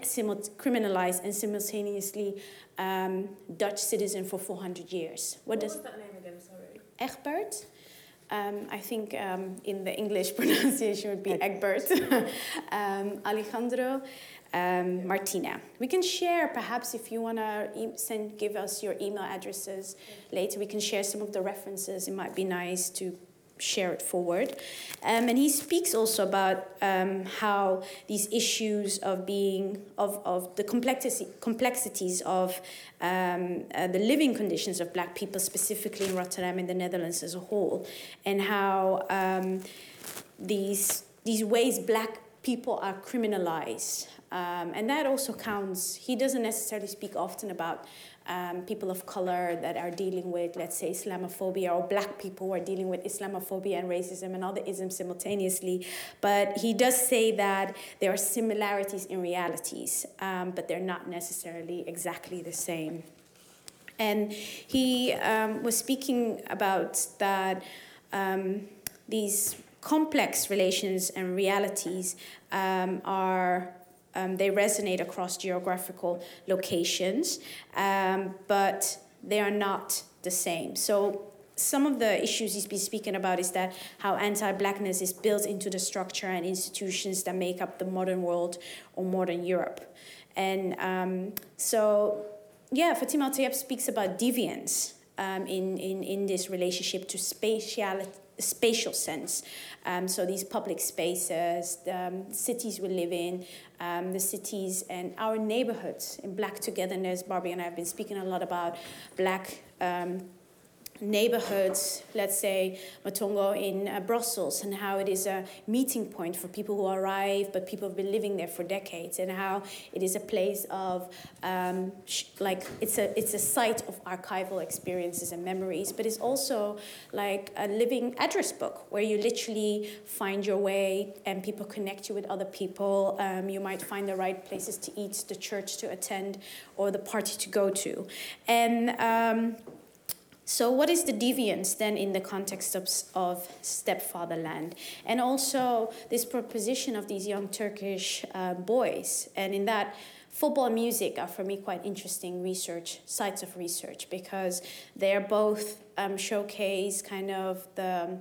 criminalized and simultaneously um, Dutch citizen for four hundred years. What, what does was that name again? Sorry. Egbert Um, I think um, in the English pronunciation would be Egbert, um, Alejandro, um, Martina. We can share, perhaps if you want to e- send, give us your email addresses later, we can share some of the references. It might be nice to share it forward. Um, and he speaks also about um, how these issues of being, of, of the complexi- complexities of um, uh, the living conditions of Black people, specifically in Rotterdam and the Netherlands as a whole, and how um, these, these ways Black people are criminalized. Um, and that also counts. He doesn't necessarily speak often about Um, people of color that are dealing with, let's say, Islamophobia, or Black people who are dealing with Islamophobia and racism and other isms simultaneously. But he does say that there are similarities in realities, um, but they're not necessarily exactly the same. And he um, was speaking about that um, these complex relations and realities um, are... Um, they resonate across geographical locations, um, but they are not the same. So some of the issues he's been speaking about is that how anti-Blackness is built into the structure and institutions that make up the modern world or modern Europe. And um, so, yeah, Fatima El-Tayeb speaks about deviance um, in, in, in this relationship to spatiality, spatial sense. Um, so these public spaces, the um, cities we live in, um, the cities and our neighborhoods in Black Togetherness. Barbie and I have been speaking a lot about Black um, neighborhoods, let's say Matongo in uh, Brussels, and how it is a meeting point for people who arrive, but people have been living there for decades, and how it is a place of um, sh- like it's a it's a site of archival experiences and memories, but it's also like a living address book where you literally find your way and people connect you with other people. Um, you might find the right places to eat, the church to attend, or the party to go to. And um, so what is the deviance then in the context of, of stepfatherland? And also this proposition of these young Turkish uh, boys. And in that, football and music are for me quite interesting research, sites of research, because they are both um, showcase kind of the...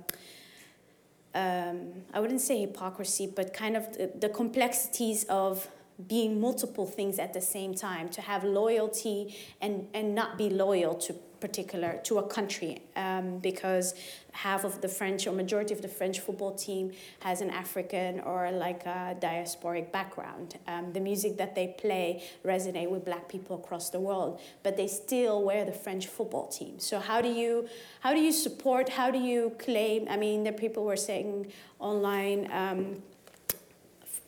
Um, I wouldn't say hypocrisy, but kind of the, the complexities of being multiple things at the same time, to have loyalty and, and not be loyal to particular to a country, um, because half of the French or majority of the French football team has an African or like a diasporic background. Um, the music that they play resonate with Black people across the world, but they still wear the French football team. So how do you how do you support? How do you claim? I mean, the people were saying online. Um,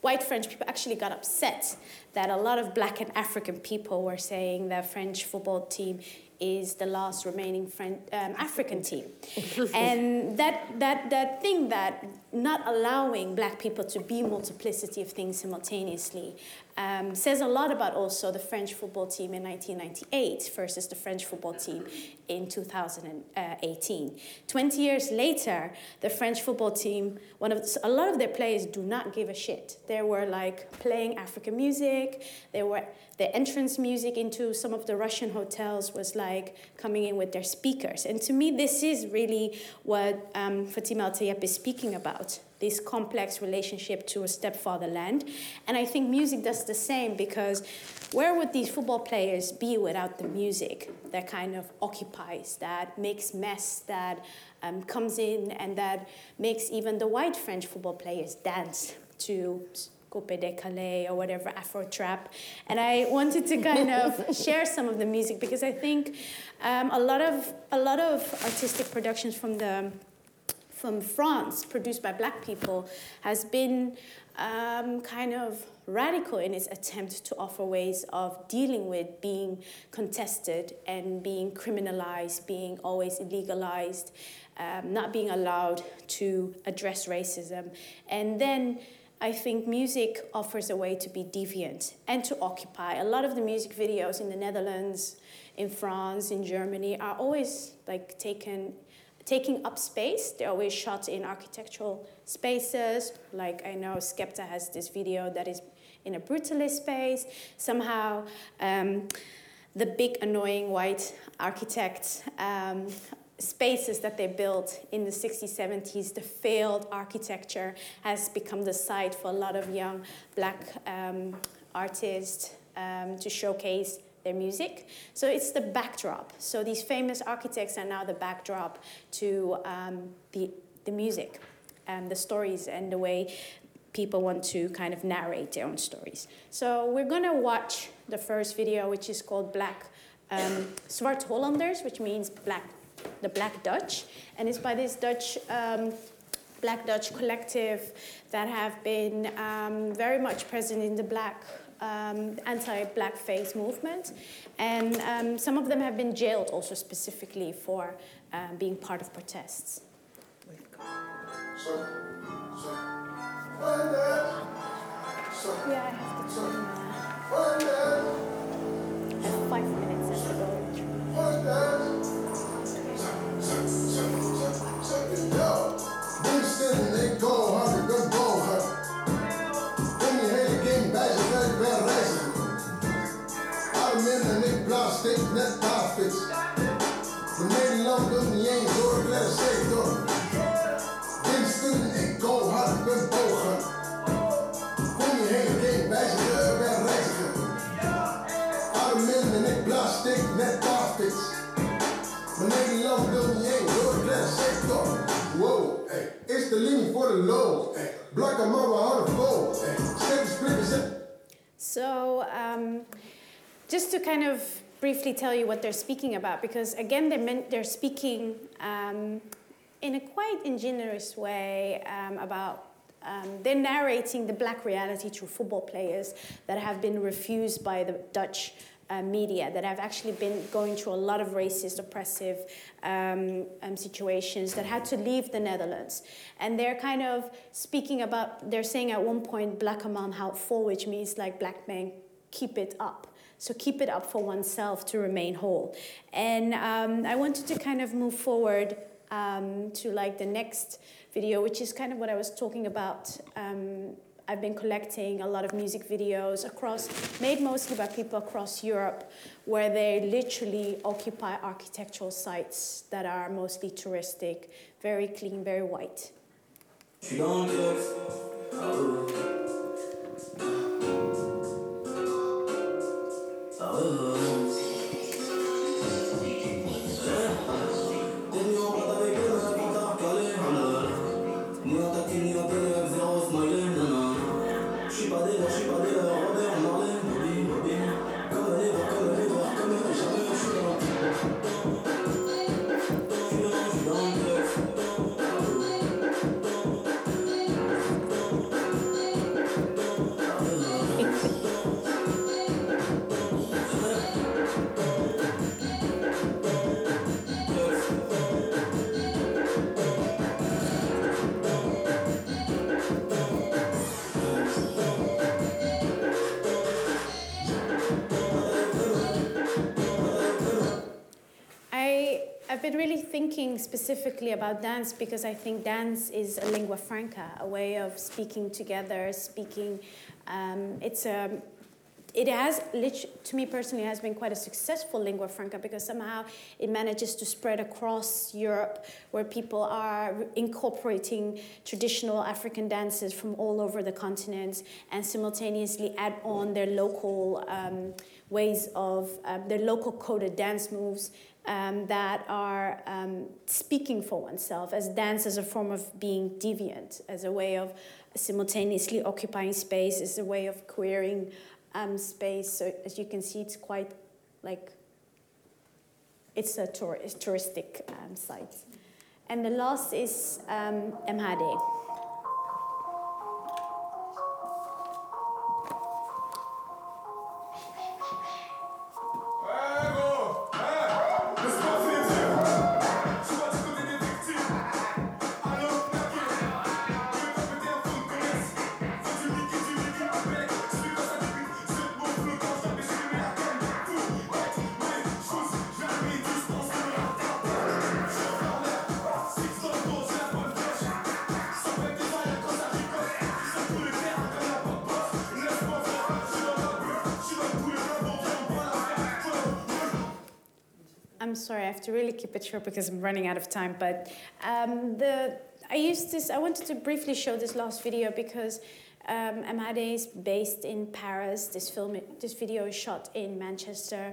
White French people actually got upset that a lot of Black and African people were saying the French football team is the last remaining French, um, African team. And that, that, that thing that not allowing Black people to be multiplicity of things simultaneously um, says a lot about also the French football team in nineteen ninety-eight versus the French football team in two thousand eighteen. twenty years later, the French football team, one of a lot of their players do not give a shit. They were like playing African music. They were the entrance music into some of the Russian hotels was like coming in with their speakers. And to me, this is really what um, Fatima El-Tayeb is speaking about, this complex relationship to a stepfatherland. And I think music does the same, because where would these football players be without the music that kind of occupies, that makes mess, that um, comes in and that makes even the white French football players dance to or whatever, Afro Trap. And I wanted to kind of share some of the music, because I think um, a lot of a lot of artistic productions from the from France produced by Black people has been um, kind of radical in its attempt to offer ways of dealing with being contested and being criminalized, being always illegalized, um, not being allowed to address racism. And then I think music offers a way to be deviant and to occupy. A lot of the music videos in the Netherlands, in France, in Germany are always like taken, taking up space. They're always shot in architectural spaces. Like I know Skepta has this video that is in a brutalist space. Somehow um, the big annoying white architect um, spaces that they built in the sixties, seventies, the failed architecture has become the site for a lot of young black um, artists um, to showcase their music. So it's the backdrop. So these famous architects are now the backdrop to um, the, the music and the stories and the way people want to kind of narrate their own stories. So we're gonna watch the first video, which is called Black um, Zwarte Hollanders, which means black, the Black Dutch. And it's by this Dutch, um, Black Dutch collective that have been um, very much present in the black Um, anti-blackface movement, and um, some of them have been jailed also specifically for um, being part of protests. Yeah, I have to turn uh, I have five minutes left to go. Net profits. We made love with the ain't door, let us say door. Winston, ik go hard, ik ben bogen. Kom je heen, geen wijzigen, ik ben reiziger. Arm in en ik blaas dik, net profits. We made love with the ain't door, let us say door. Wow, hey, is de linie voor de low. Hey, blakke man, we houden vol. Hey, step splitten, zet. So, um, just to kind of briefly tell you what they're speaking about, because again, they're, meant, they're speaking um, in a quite ingenuous way um, about, um, they're narrating the black reality through football players that have been refused by the Dutch uh, media, that have actually been going through a lot of racist, oppressive um, um, situations, that had to leave the Netherlands. And they're kind of speaking about, they're saying at one point, black man houdt vol, which means like black men keep it up. So keep it up for oneself to remain whole. And um, I wanted to kind of move forward um, to like the next video, which is kind of what I was talking about. Um, I've been collecting a lot of music videos across, made mostly by people across Europe, where they literally occupy architectural sites that are mostly touristic, very clean, very white. Thinking specifically about dance, because I think dance is a lingua franca, a way of speaking together, speaking. Um, it's a, it has, to me personally, has been quite a successful lingua franca, because somehow it manages to spread across Europe, where people are incorporating traditional African dances from all over the continent and simultaneously add on their local um, ways of uh, their local coded dance moves. Um, that are um, speaking for oneself, as dance as a form of being deviant, as a way of simultaneously occupying space, as a way of queering um, space. So as you can see, it's quite like, it's a tour- it's touristic um, site. And the last is um, M H D. Hey, I'm sorry, I have to really keep it short because I'm running out of time. But um, the I used this. I wanted to briefly show this last video because um, M H D is based in Paris. This film, this video is shot in Manchester.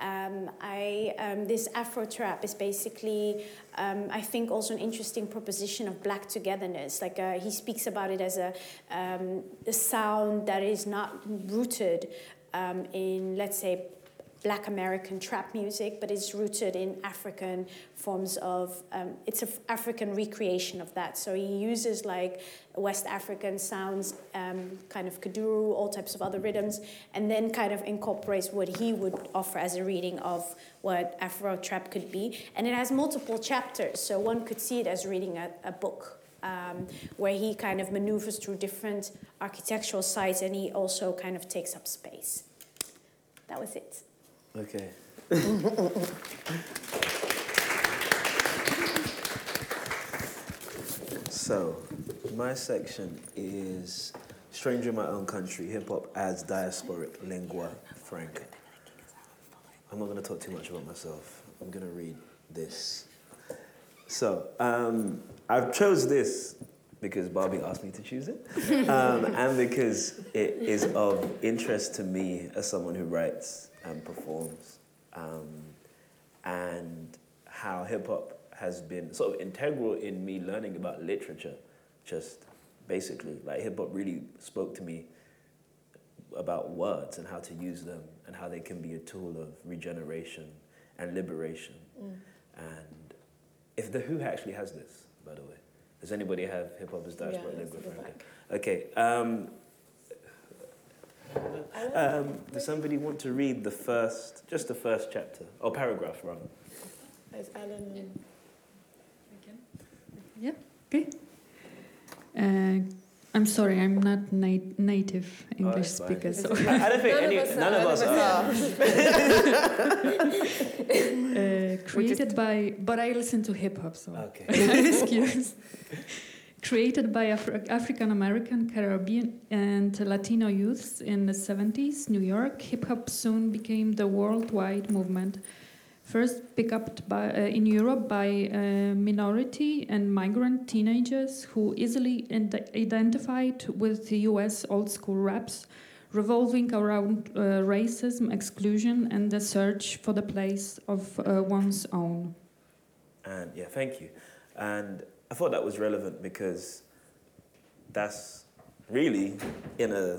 Um, I um, this Afro Trap is basically, um, I think, also an interesting proposition of Black togetherness. Like uh, he speaks about it as a, um, a sound that is not rooted um, in, let's say, Black American trap music, but it's rooted in African forms of, um, it's an African recreation of that. So he uses like West African sounds, um, kind of kuduro, all types of other rhythms, and then kind of incorporates what he would offer as a reading of what Afro Trap could be. And it has multiple chapters, so one could see it as reading a, a book. Um, where he kind of maneuvers through different architectural sites, and he also kind of takes up space. That was it. Okay. So, my section is Stranger in My Own Country, Hip-Hop as Diasporic Lingua Franca. I'm not going to talk too much about myself. I'm going to read this. So, um, I've chose this because Barbie asked me to choose it, um, and because it is of interest to me as someone who writes and performs, um, and how hip-hop has been sort of integral in me learning about literature, just basically. Like, hip-hop really spoke to me about words and how to use them and how they can be a tool of regeneration and liberation. Mm. And if the Who actually has this, by the way. Does anybody have hip-hop as diasporic lingua franca? Okay. Um, um, does somebody want to read the first, just the first chapter, or paragraph, rather? Is Alan... Yeah, okay. Uh, I'm sorry, I'm not na- native English oh, speaker, so... I don't think none any... Of none of us are. uh, Created by, but I listen to hip hop, so okay. Excuse. Created by Afri- African American, Caribbean, and Latino youths in the seventies, New York, hip hop soon became the worldwide movement. First picked up by, uh, in Europe by uh, minority and migrant teenagers who easily ident- identified with the U S old school raps, revolving around uh, racism, exclusion, and the search for the place of uh, one's own. And yeah, thank you. And I thought that was relevant because that's really, in a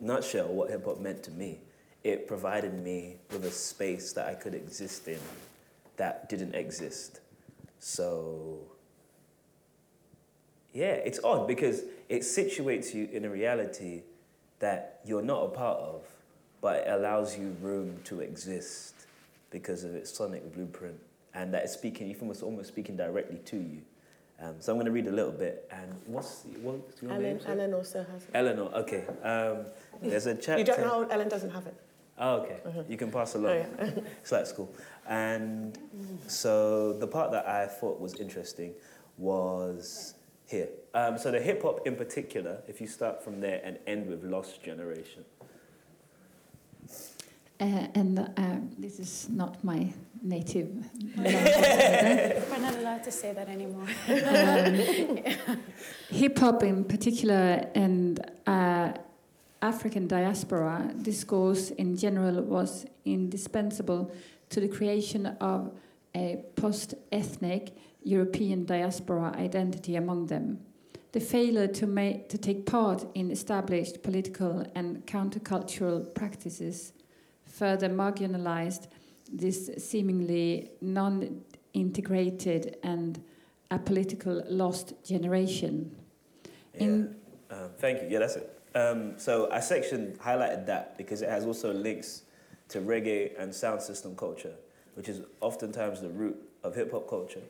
nutshell, what hip-hop meant to me. It provided me with a space that I could exist in that didn't exist. So, yeah, it's odd because it situates you in a reality that you're not a part of, but it allows you room to exist because of its sonic blueprint, and that is speaking, even was almost speaking directly to you. Um, so I'm going to read a little bit. And what's what's your Ellen, name? Ellen also has it. Eleanor, okay. Um, there's a chapter. You don't know, Ellen doesn't have it. Oh, okay. Uh-huh. You can pass along. Oh, yeah. It's like school. And so the part that I thought was interesting was here. Um, so the hip-hop in particular, if you start from there and end with Lost Generation. Uh, and uh, this is not my native language. We're not allowed to say that anymore. um, yeah. Hip-hop in particular and uh, African diaspora discourse in general was indispensable to the creation of a post-ethnic European diaspora identity among them. The failure to make, to take part in established political and countercultural practices further marginalized this seemingly non-integrated and apolitical lost generation. Yeah. Um, thank you. Yeah, that's it. Um, so our section highlighted that because it has also links to reggae and sound system culture, which is oftentimes the root of hip-hop culture.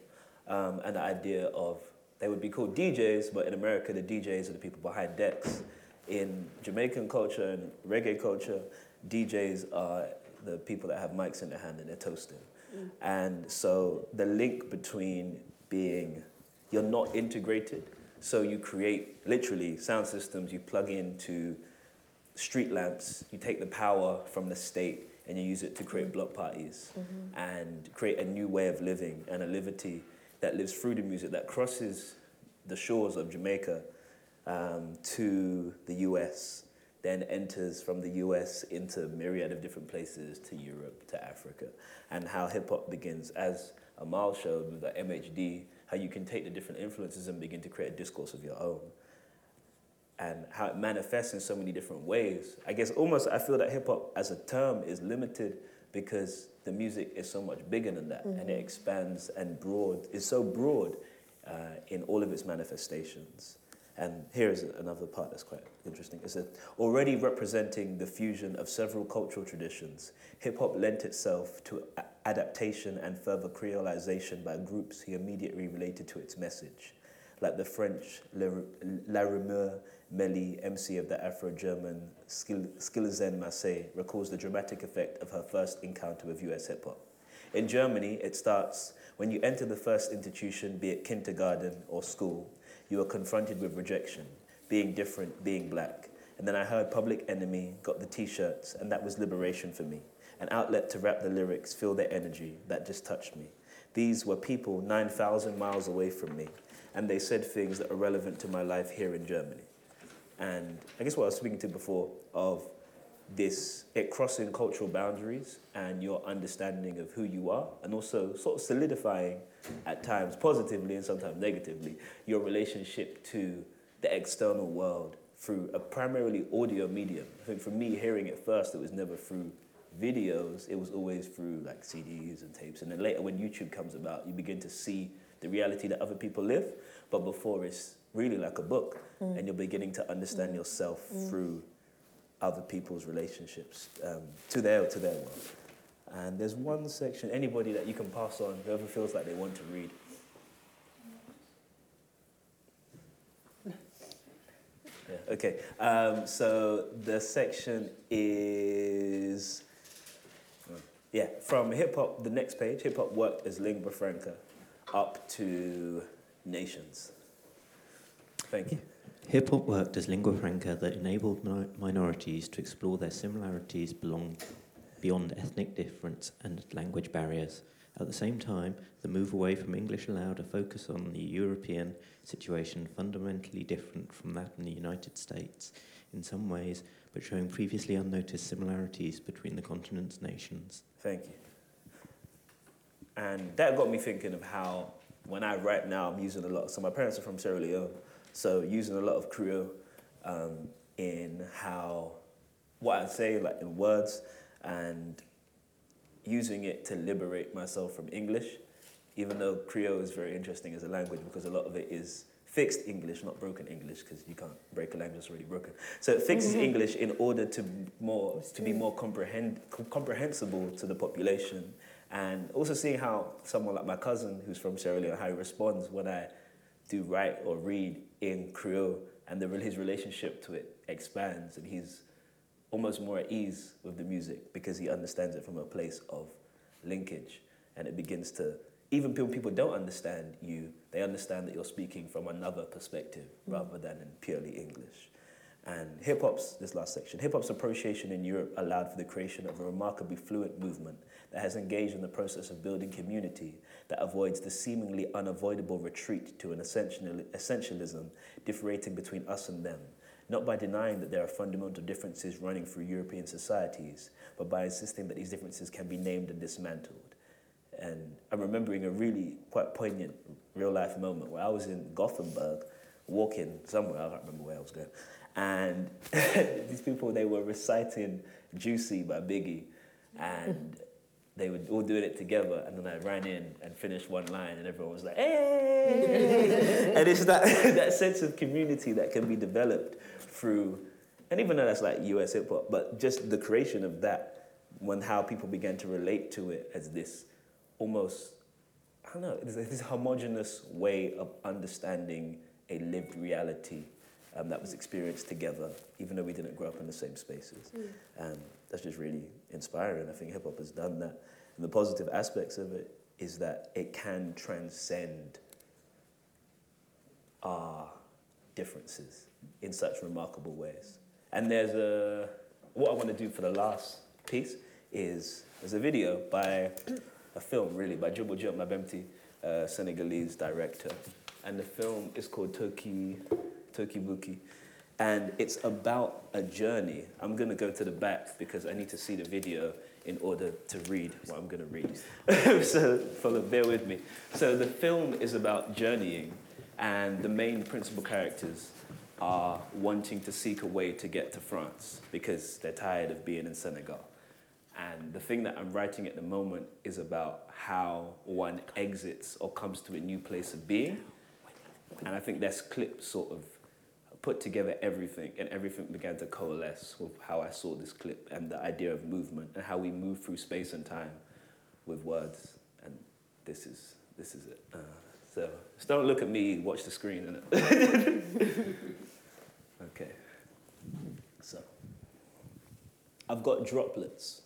Um, and the idea of, they would be called D Js, but in America, the D Js are the people behind decks. In Jamaican culture and reggae culture, D Js are the people that have mics in their hand and they're toasting. Mm. And so the link between being, you're not integrated, so you create literally sound systems, you plug into street lamps, you take the power from the state and you use it to create block parties mm-hmm. and create a new way of living and a liberty that lives through the music, that crosses the shores of Jamaica um, to the U S, then enters from the U S into a myriad of different places, to Europe, to Africa, and how hip-hop begins, as Amal showed with the M H D, how you can take the different influences and begin to create a discourse of your own, and how it manifests in so many different ways. I guess almost I feel that hip-hop as a term is limited because the music is so much bigger than that, mm-hmm. and it expands and broad, is so broad uh, in all of its manifestations. And here is another part that's quite interesting. It's that already representing the fusion of several cultural traditions, hip-hop lent itself to a- adaptation and further creolization by groups who immediately related to its message, like the French La Rumeur Meli, M C of the Afro-German Skillizen Marseille, recalls the dramatic effect of her first encounter with U S hip-hop. In Germany, it starts, when you enter the first institution, be it kindergarten or school, you are confronted with rejection, being different, being black. And then I heard Public Enemy, got the T-shirts, and that was liberation for me. An outlet to rap the lyrics, feel their energy, that just touched me. These were people nine thousand miles away from me, and they said things that are relevant to my life here in Germany. And I guess what I was speaking to before of this, it crossing cultural boundaries and your understanding of who you are, and also sort of solidifying at times positively and sometimes negatively your relationship to the external world through a primarily audio medium. I think for me, hearing it first, it was never through videos, it was always through like C Ds and tapes. And then later when YouTube comes about, you begin to see the reality that other people live, but before it's really like a book, mm. and you're beginning to understand mm. yourself mm. through other people's relationships um, to their to their world. And there's one section, anybody that you can pass on, whoever feels like they want to read. Yeah, okay, um, so the section is, yeah, from hip-hop, the next page, hip-hop worked as lingua franca up to nations. Thank you. Hip-hop worked as lingua franca that enabled mi- minorities to explore their similarities belong- beyond ethnic difference and language barriers. At the same time, the move away from English allowed a focus on the European situation, fundamentally different from that in the United States in some ways, but showing previously unnoticed similarities between the continent's nations. Thank you. And that got me thinking of how, when I write now, I'm using a lot, so my parents are from Sierra Leone, so using a lot of Creole um, in how, what I say, like in words, and using it to liberate myself from English, even though Creole is very interesting as a language because a lot of it is fixed English, not broken English, because you can't break a language that's already broken. So it fixes mm-hmm. English in order to more to be more comprehend, comprehensible to the population, and also seeing how someone like my cousin, who's from Sierra Leone, how he responds when I do write or read in Creole, and the, his relationship to it expands, and he's almost more at ease with the music because he understands it from a place of linkage, and it begins to, even when people don't understand you, they understand that you're speaking from another perspective mm. rather than in purely English. And hip-hop's, this last section, hip-hop's appreciation in Europe allowed for the creation of a remarkably fluent movement that has engaged in the process of building community that avoids the seemingly unavoidable retreat to an essential, essentialism differentiating between us and them, not by denying that there are fundamental differences running through European societies, but by insisting that these differences can be named and dismantled. And I'm remembering a really quite poignant real-life moment where I was in Gothenburg, walking somewhere, I can't remember where I was going, and these people, they were reciting Juicy by Biggie, and they were all doing it together, and then I ran in and finished one line, and everyone was like, hey! And it's that, that sense of community that can be developed through, and even though that's like U S hip-hop, but just the creation of that, when how people began to relate to it as this almost, I don't know, this homogenous way of understanding a lived reality Um, that was experienced together, even though we didn't grow up in the same spaces. Mm. Um, that's just really inspiring. I think hip-hop has done that. And the positive aspects of it is that it can transcend our differences in such remarkable ways. And there's a... What I want to do for the last piece is is a video by a film, really, by Djibo Diop Mabemti, uh, Senegalese director. And the film is called Toki, Toki Buki. And it's about a journey. I'm going to go to the back because I need to see the video in order to read what I'm going to read. So follow, bear with me. So the film is about journeying, and the main principal characters are wanting to seek a way to get to France because they're tired of being in Senegal. And the thing that I'm writing at the moment is about how one exits or comes to a new place of being. And I think that's clip sort of put together everything, and everything began to coalesce with how I saw this clip and the idea of movement and how we move through space and time with words. And this is this is it. Uh, so just don't look at me, watch the screen, innit? Okay. So I've got droplets.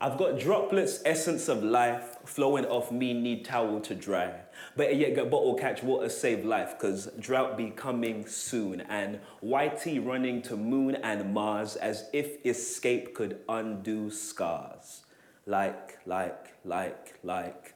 I've got droplets, essence of life, flowing off me, need towel to dry. Better yet, get bottle, catch water, save life, cause drought be coming soon. And Y T running to moon and Mars as if escape could undo scars. Like, like, like, like,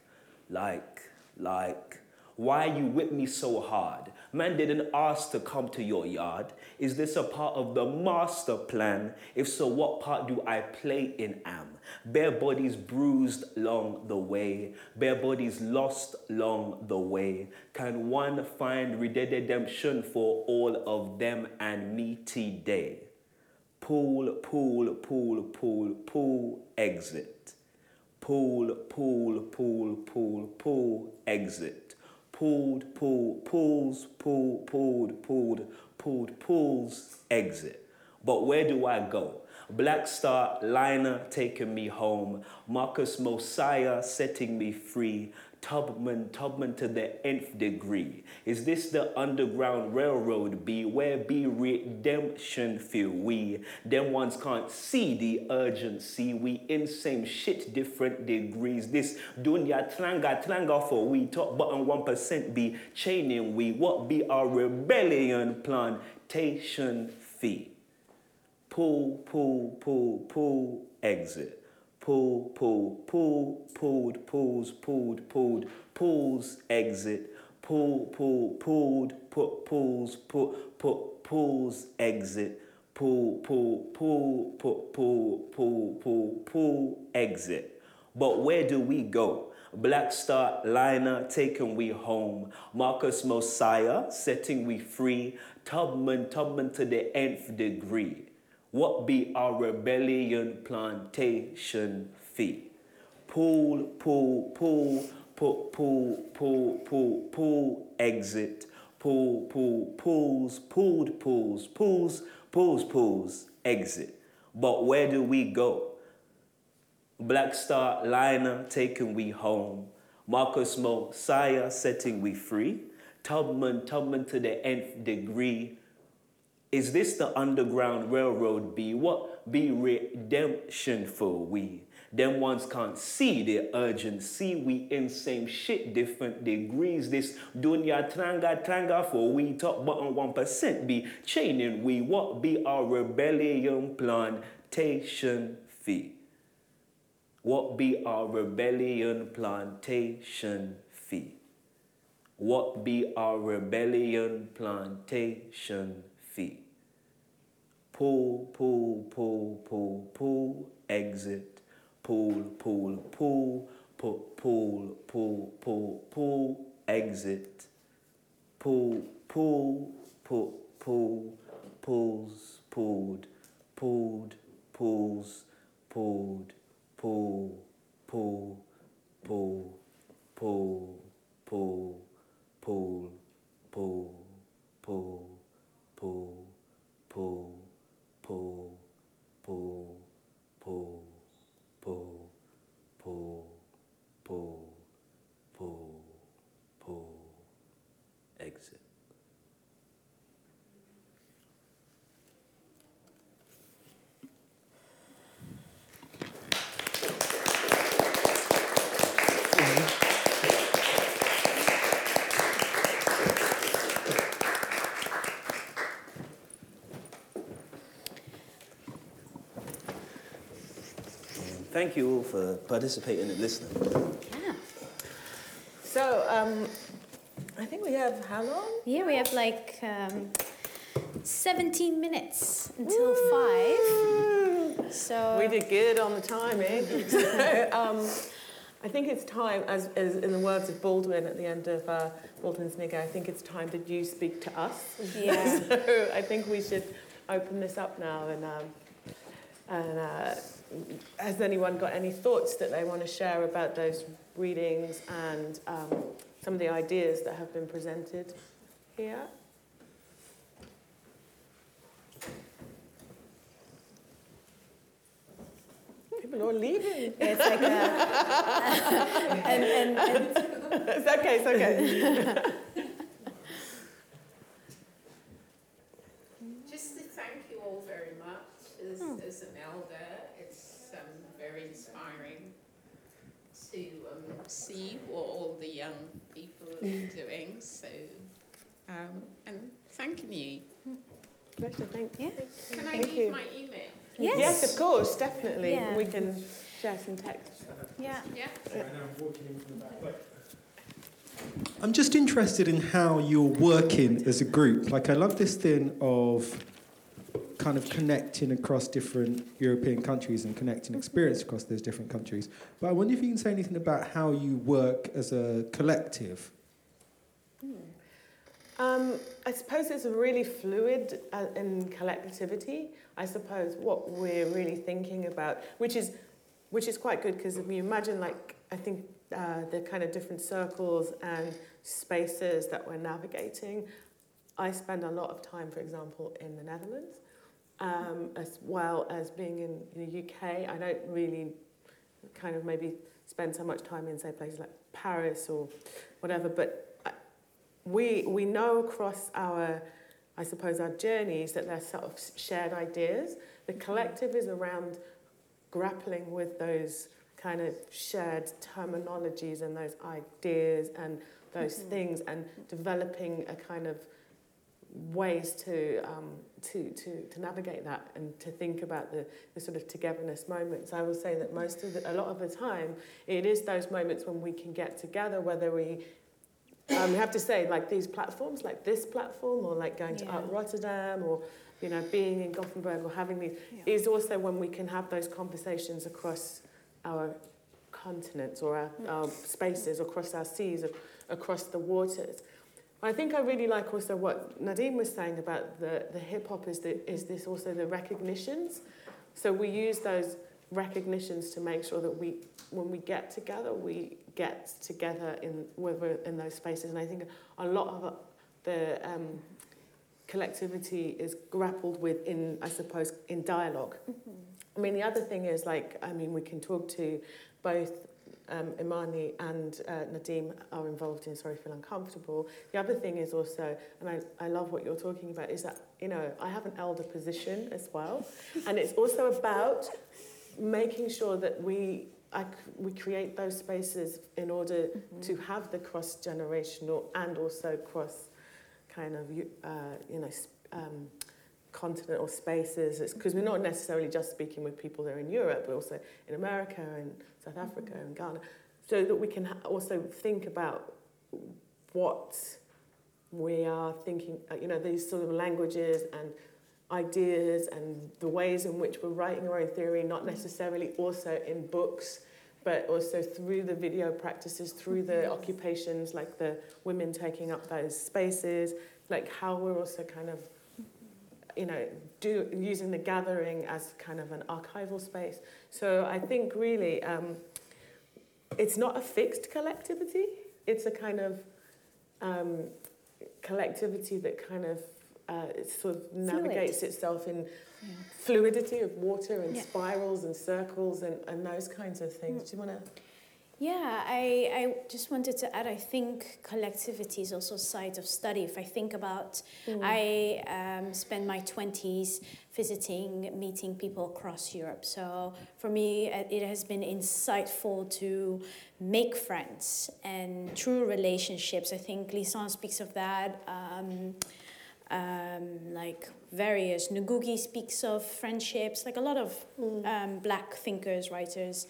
like, like. Why you whip me so hard? Man didn't ask to come to your yard. Is this a part of the master plan? If so, what part do I play in am? Bare bodies bruised along the way. Bare bodies lost along the way. Can one find redemption for all of them and me today? Pull, pull, pull, pull, pull, exit. Pull, pull, pull, pull, pull, exit. Pulled, pulled, pulls, pulled, pulled, pulled, pulled, pulls, exit. But where do I go? Black Star liner taking me home. Marcus Mosiah setting me free. Tubman, Tubman to the nth degree. Is this the Underground Railroad be? Where be redemption feel we? Them ones can't see the urgency. We in same shit, different degrees. This dunya tlanga tlanga for we. Top button one percent be chaining we. What be our rebellion plantation fee? Pull, pull, pull, pull, exit. Pull, pull, pull, pulled, pulls, pulled, pulled, pulls, exit. Pull, pull, pulled, put, pulls, put, put, pulls, exit. Pull, pull, pull, put, pull, pull, pull, pull, exit. But where do we go? Black Star liner taking we home. Marcus Mosiah setting we free. Tubman, Tubman to the nth degree. What be our rebellion plantation fee? Pull, pull, pull, put, pull, pull, pull, pull, exit. Pull, pull, pulls, pulled, pulls, pulls, pulls, pulls, exit. But where do we go? Black Star liner taking we home. Marcus Mosiah setting we free. Tubman, Tubman to the nth degree. Is this the Underground Railroad be? What be redemption for we? Them ones can't see the urgency. We in same shit, different degrees. This dunya tranga tranga for we. Top button one percent be chaining we. What be our rebellion plantation fee? What be our rebellion plantation fee? What be our rebellion plantation fee? Pull, pull, pull, pull, pull, exit. Pull, pull, pull, pull, pull, pull, pull, pull, exit. Pull, pull, pull, pull, pulls, pulled, pulled, pulls, pulled, pull, pull, pull, pull, pull, pull, pull, pull, pull, pull. Pull, pull, pull, pull, pull, pull, pull, pull, exit. thank you all for participating and listening. Yeah. So, um, I think we have how long? Yeah, we have like um, seventeen minutes until Ooh. five. So we did good on the timing. so, um, I think it's time, as, as in the words of Baldwin at the end of uh, Baldwin's Nigger, I think it's time that you speak to us. Yeah. So I think we should open this up now. And um, and uh, has anyone got any thoughts that they want to share about those readings and um, some of the ideas that have been presented here? People are leaving. Yeah, it's like a... and, and, and it's okay, it's okay. Just to thank you all very much. As, oh. as an elder, it's um, very inspiring to um, see what all the young people are doing. So, um, and thanking you. Pleasure, thank you. Yeah. Can I thank leave you. my email? Yes. Yes, of course, definitely. Yeah. We can share some text. Yeah. Yeah. I'm just interested in how you're working as a group. Like, I love this thing of kind of connecting across different European countries and connecting experience across those different countries. But I wonder if you can say anything about how you work as a collective. Mm. Um, I suppose it's really fluid uh, in collectivity. I suppose what we're really thinking about, which is, which is quite good, because if you imagine, like, I think uh, the kind of different circles and spaces that we're navigating. I spend a lot of time, for example, in the Netherlands, um, as well as being in the U K. I don't really kind of maybe spend so much time in, say, places like Paris or whatever, but We we know across our, I suppose, our journeys that they're sort of shared ideas. The collective is around grappling with those kind of shared terminologies and those ideas and those mm-hmm. things, and developing a kind of ways to um, to to to navigate that and to think about the, the sort of togetherness moments. I will say that most of the, a lot of the time, it is those moments when we can get together, whether we. Um, we have to say, like, these platforms, like this platform, or like going yeah. to Art Rotterdam, or, you know, being in Gothenburg, or having these, yeah. is also when we can have those conversations across our continents, or our, mm. our spaces, across our seas, or across the waters. I think I really like also what Nadim was saying about the, the hip-hop is, the, is this also the recognitions. So we use those recognitions to make sure that we, when we get together, we... get together in whether in those spaces, and I think a lot of the um, collectivity is grappled with in, I suppose, in dialogue. Mm-hmm. I mean, the other thing is, like, I mean, we can talk to both um, Amani and uh, Nadim are involved in Sorry Feel Uncomfortable. The other thing is also, and I, I love what you're talking about, is that, you know, I have an elder position as well, and it's also about making sure that we I, we create those spaces in order mm-hmm. to have the cross-generational and also cross kind of, uh, you know, um, continent or spaces. Because we're not necessarily just speaking with people that are in Europe, but also in America and South Africa mm-hmm. and Ghana. So that we can ha- also think about what we are thinking, you know, these sort of languages and ideas and the ways in which we're writing our own theory, not necessarily also in books, but also through the video practices, through the yes. occupations, like the women taking up those spaces, like how we're also kind of, you know, do using the gathering as kind of an archival space. So I think really um, it's not a fixed collectivity. It's a kind of um, collectivity that kind of Uh, it sort of navigates Fluid. itself in yeah. fluidity of water and yeah. spirals and circles and, and those kinds of things. Mm. Do you want to? Yeah, I, I just wanted to add, I think collectivity is also a side of study. If I think about, mm. I um, spend my twenties visiting, meeting people across Europe. So for me, it has been insightful to make friends and true relationships. I think Glissant speaks of that. Um, um, like various, Ngugi speaks of friendships, like a lot of mm. um, Black thinkers, writers,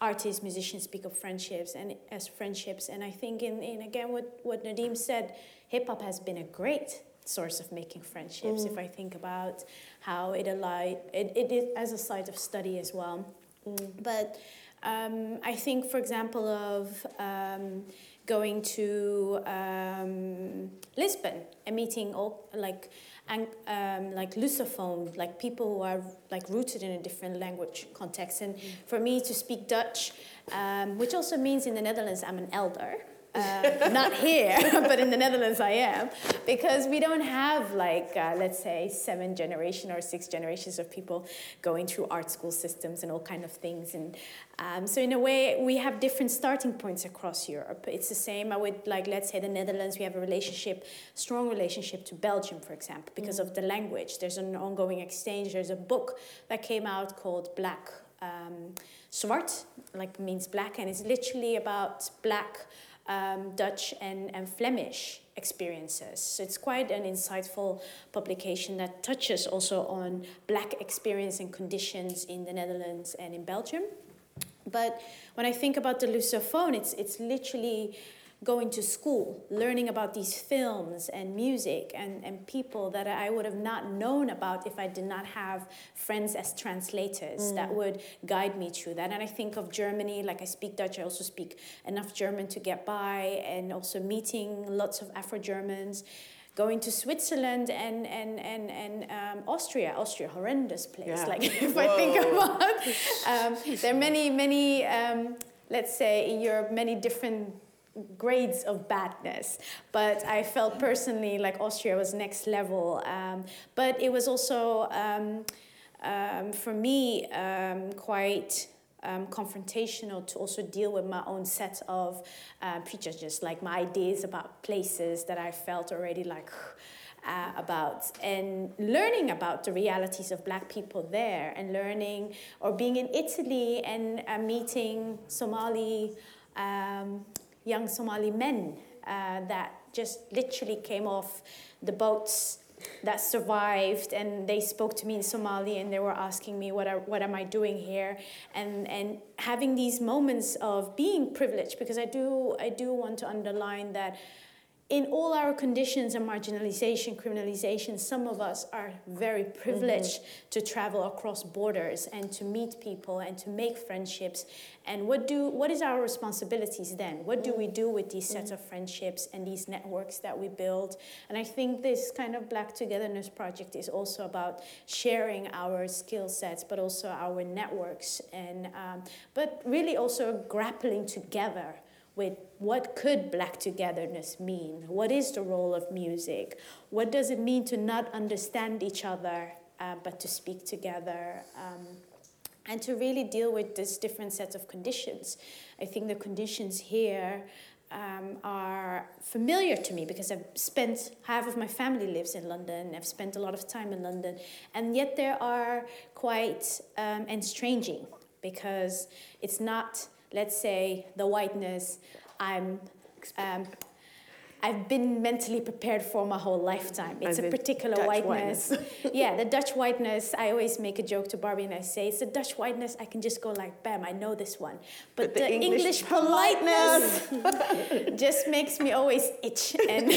artists, musicians speak of friendships and as friendships. And I think in, in again, what, what Nadim said, hip hop has been a great source of making friendships. Mm. If I think about how it allied, it, it is as a site of study as well. Mm. But um, I think, for example, of um, going to um, Lisbon and meeting all like and um, like Lusophone, like people who are like rooted in a different language context. And mm. for me to speak Dutch, um, which also means in the Netherlands I'm an elder. Uh, not here, but in the Netherlands I am, because we don't have like, uh, let's say, seven generation or six generations of people going through art school systems and all kind of things. And um, so in a way, we have different starting points across Europe. It's the same, I would like, let's say the Netherlands, we have a relationship, strong relationship to Belgium, for example, because mm. of the language. There's an ongoing exchange. There's a book that came out called Black, um, Zwart, like means black, and it's literally about black Um, Dutch and, and Flemish experiences. So it's quite an insightful publication that touches also on Black experience and conditions in the Netherlands and in Belgium. But when I think about the Lusophone, it's it's literally going to school, learning about these films and music and, and people that I would have not known about if I did not have friends as translators mm. that would guide me through that. And I think of Germany, like I speak Dutch, I also speak enough German to get by, and also meeting lots of Afro-Germans, going to Switzerland and and and and um, Austria, Austria, horrendous place. Yeah. Like if Whoa. I think about, um, there are many, many, um, let's say in Europe, many different grades of badness, but I felt personally like Austria was next level. Um, but it was also um, um, for me um, quite um, confrontational to also deal with my own set of uh, prejudices, like my ideas about places that I felt already like uh, about, and learning about the realities of Black people there, and learning or being in Italy and uh, meeting Somali. Um, young Somali men uh, that just literally came off the boats that survived, and they spoke to me in Somali, and they were asking me what are, what am I doing here, and and having these moments of being privileged, because I do I do want to underline that in all our conditions and marginalization, criminalization, some of us are very privileged mm-hmm. to travel across borders and to meet people and to make friendships. And what do what is our responsibilities then? What do we do with these sets mm-hmm. of friendships and these networks that we build? And I think this kind of Black Togetherness project is also about sharing our skill sets, but also our networks, and um, but really also grappling together with what could Black togetherness mean? What is the role of music? What does it mean to not understand each other, uh, but to speak together? Um, and to really deal with this different set of conditions. I think the conditions here um, are familiar to me, because I've spent, half of my family lives in London, I've spent a lot of time in London, and yet they are quite um, estranging, because it's not, let's say, the whiteness I'm, um, I've been mentally prepared for my whole lifetime. It's a particular Dutch whiteness. whiteness. Yeah, the Dutch whiteness. I always make a joke to Barbie and I say, it's the Dutch whiteness. I can just go like, bam, I know this one. But, but the, the English, English politeness, politeness just makes me always itch. And,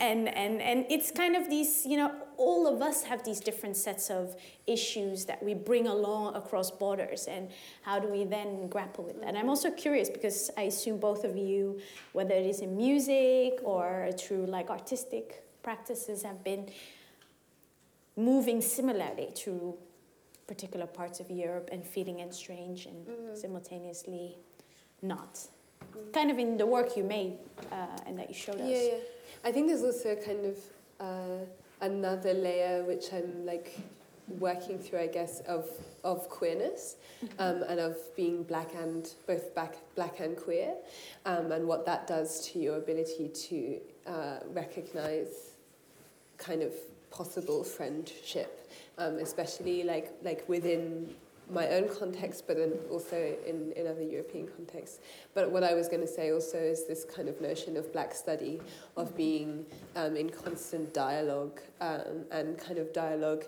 and, and, and it's kind of these, you know, all of us have these different sets of issues that we bring along across borders, and how do we then grapple with that? And I'm also curious, because I assume both of you, whether it is in music or through like artistic practices, have been moving similarly to particular parts of Europe and feeling estranged and mm-hmm. simultaneously not. Mm-hmm. Kind of in the work you made uh, and that you showed yeah, us. Yeah, yeah. I think there's also kind of... Uh, another layer which I'm like working through, I guess, of of queerness um, and of being black and both black, black and queer, um, and what that does to your ability to uh, recognize kind of possible friendship, um, especially like like within my own context, but in also in, in other European contexts. But what I was going to say also is this kind of notion of Black study, of being um, in constant dialogue um, and kind of dialogue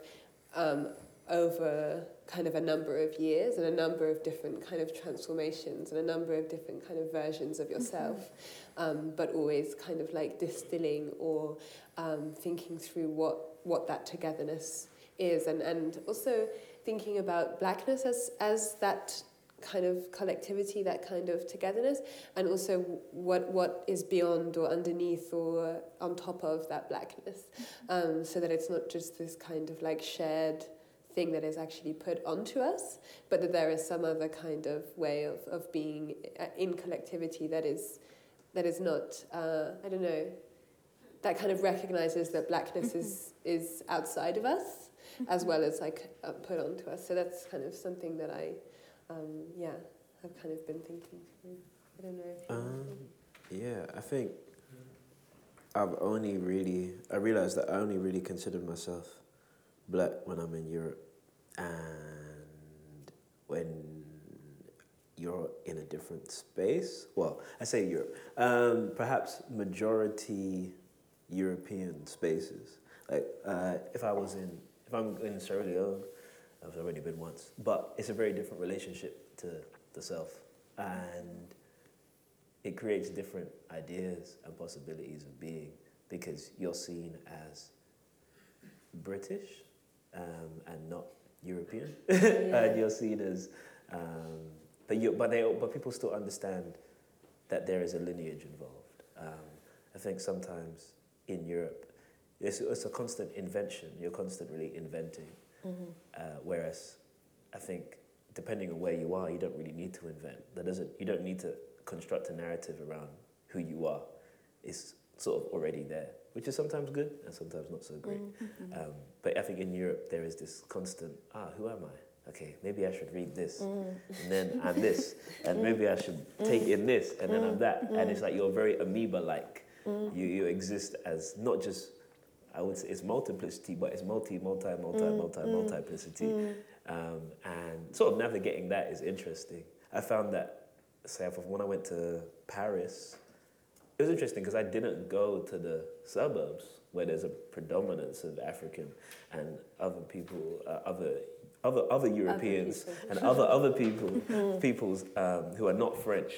um, over kind of a number of years and a number of different kind of transformations and a number of different kind of versions of yourself, um, but always kind of like distilling or um, thinking through what, what that togetherness is, and, and also thinking about Blackness as, as that kind of collectivity, that kind of togetherness, and also what what is beyond or underneath or on top of that Blackness, um, so that it's not just this kind of like shared thing that is actually put onto us, but that there is some other kind of way of, of being in collectivity that is that is not, uh, I don't know, that kind of recognises that Blackness is is outside of us, as well as like uh, put onto us. So that's kind of something that I, um, yeah, have kind of been thinking through. I don't know if you um, yeah, I think I've only really, I realised that I only really considered myself Black when I'm in Europe, and when you're in a different space, well, I say Europe, um, perhaps majority European spaces. Like uh, if I was in, if I'm in Sierra Leone, I've already been once, but it's a very different relationship to the self, and it creates different ideas and possibilities of being, because you're seen as British um, and not European, yeah. And you're seen as, um, but you, but they, but people still understand that there is a lineage involved. Um, I think sometimes in Europe, It's, it's a constant invention. You're constantly inventing. Mm-hmm. Uh, whereas, I think, depending on where you are, you don't really need to invent. That doesn't. You don't need to construct a narrative around who you are. It's sort of already there, which is sometimes good and sometimes not so great. Mm-hmm. Um, but I think in Europe there is this constant, ah, who am I? Okay, maybe I should read this, mm. and then I'm this, and mm. maybe I should mm. take in this, and mm. then I'm that. Mm. And it's like you're very amoeba-like. Mm. You you exist as not just, I would say it's multiplicity, but it's multi, multi, multi, mm, multi, mm, multiplicity. Mm. Um, and sort of navigating that is interesting. I found that, say, when I went to Paris, it was interesting because I didn't go to the suburbs where there's a predominance of African and other people, uh, other, other, other Europeans other and other, other people, peoples um, who are not French.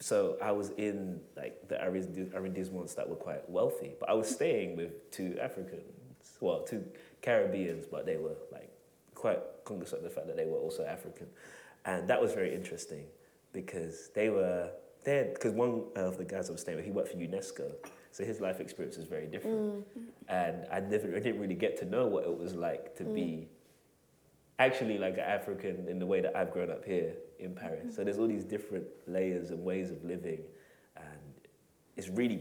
So I was in like the arrondissements that were quite wealthy, but I was staying with two Africans, well, two Caribbeans, but they were like quite conscious of the fact that they were also African, and that was very interesting because they were there. Because one of the guys I was staying with, he worked for UNESCO, so his life experience was very different, mm. and I never, I didn't really get to know what it was like to mm. be actually like an African in the way that I've grown up here in Paris. So there's all these different layers and ways of living, and it's really,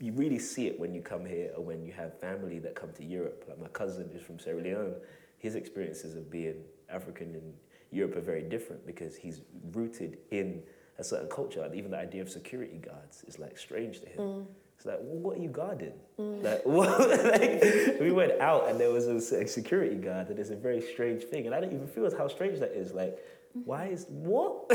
you really see it when you come here or when you have family that come to Europe. Like my cousin is from Sierra Leone, his experiences of being African in Europe are very different because he's rooted in a certain culture. And even the idea of security guards is like strange to him. Mm. It's like, well, what are you guarding? Mm. Like, like, we went out and there was a security guard, and it's a very strange thing. And I don't even feel how strange that is. Like, why is, what?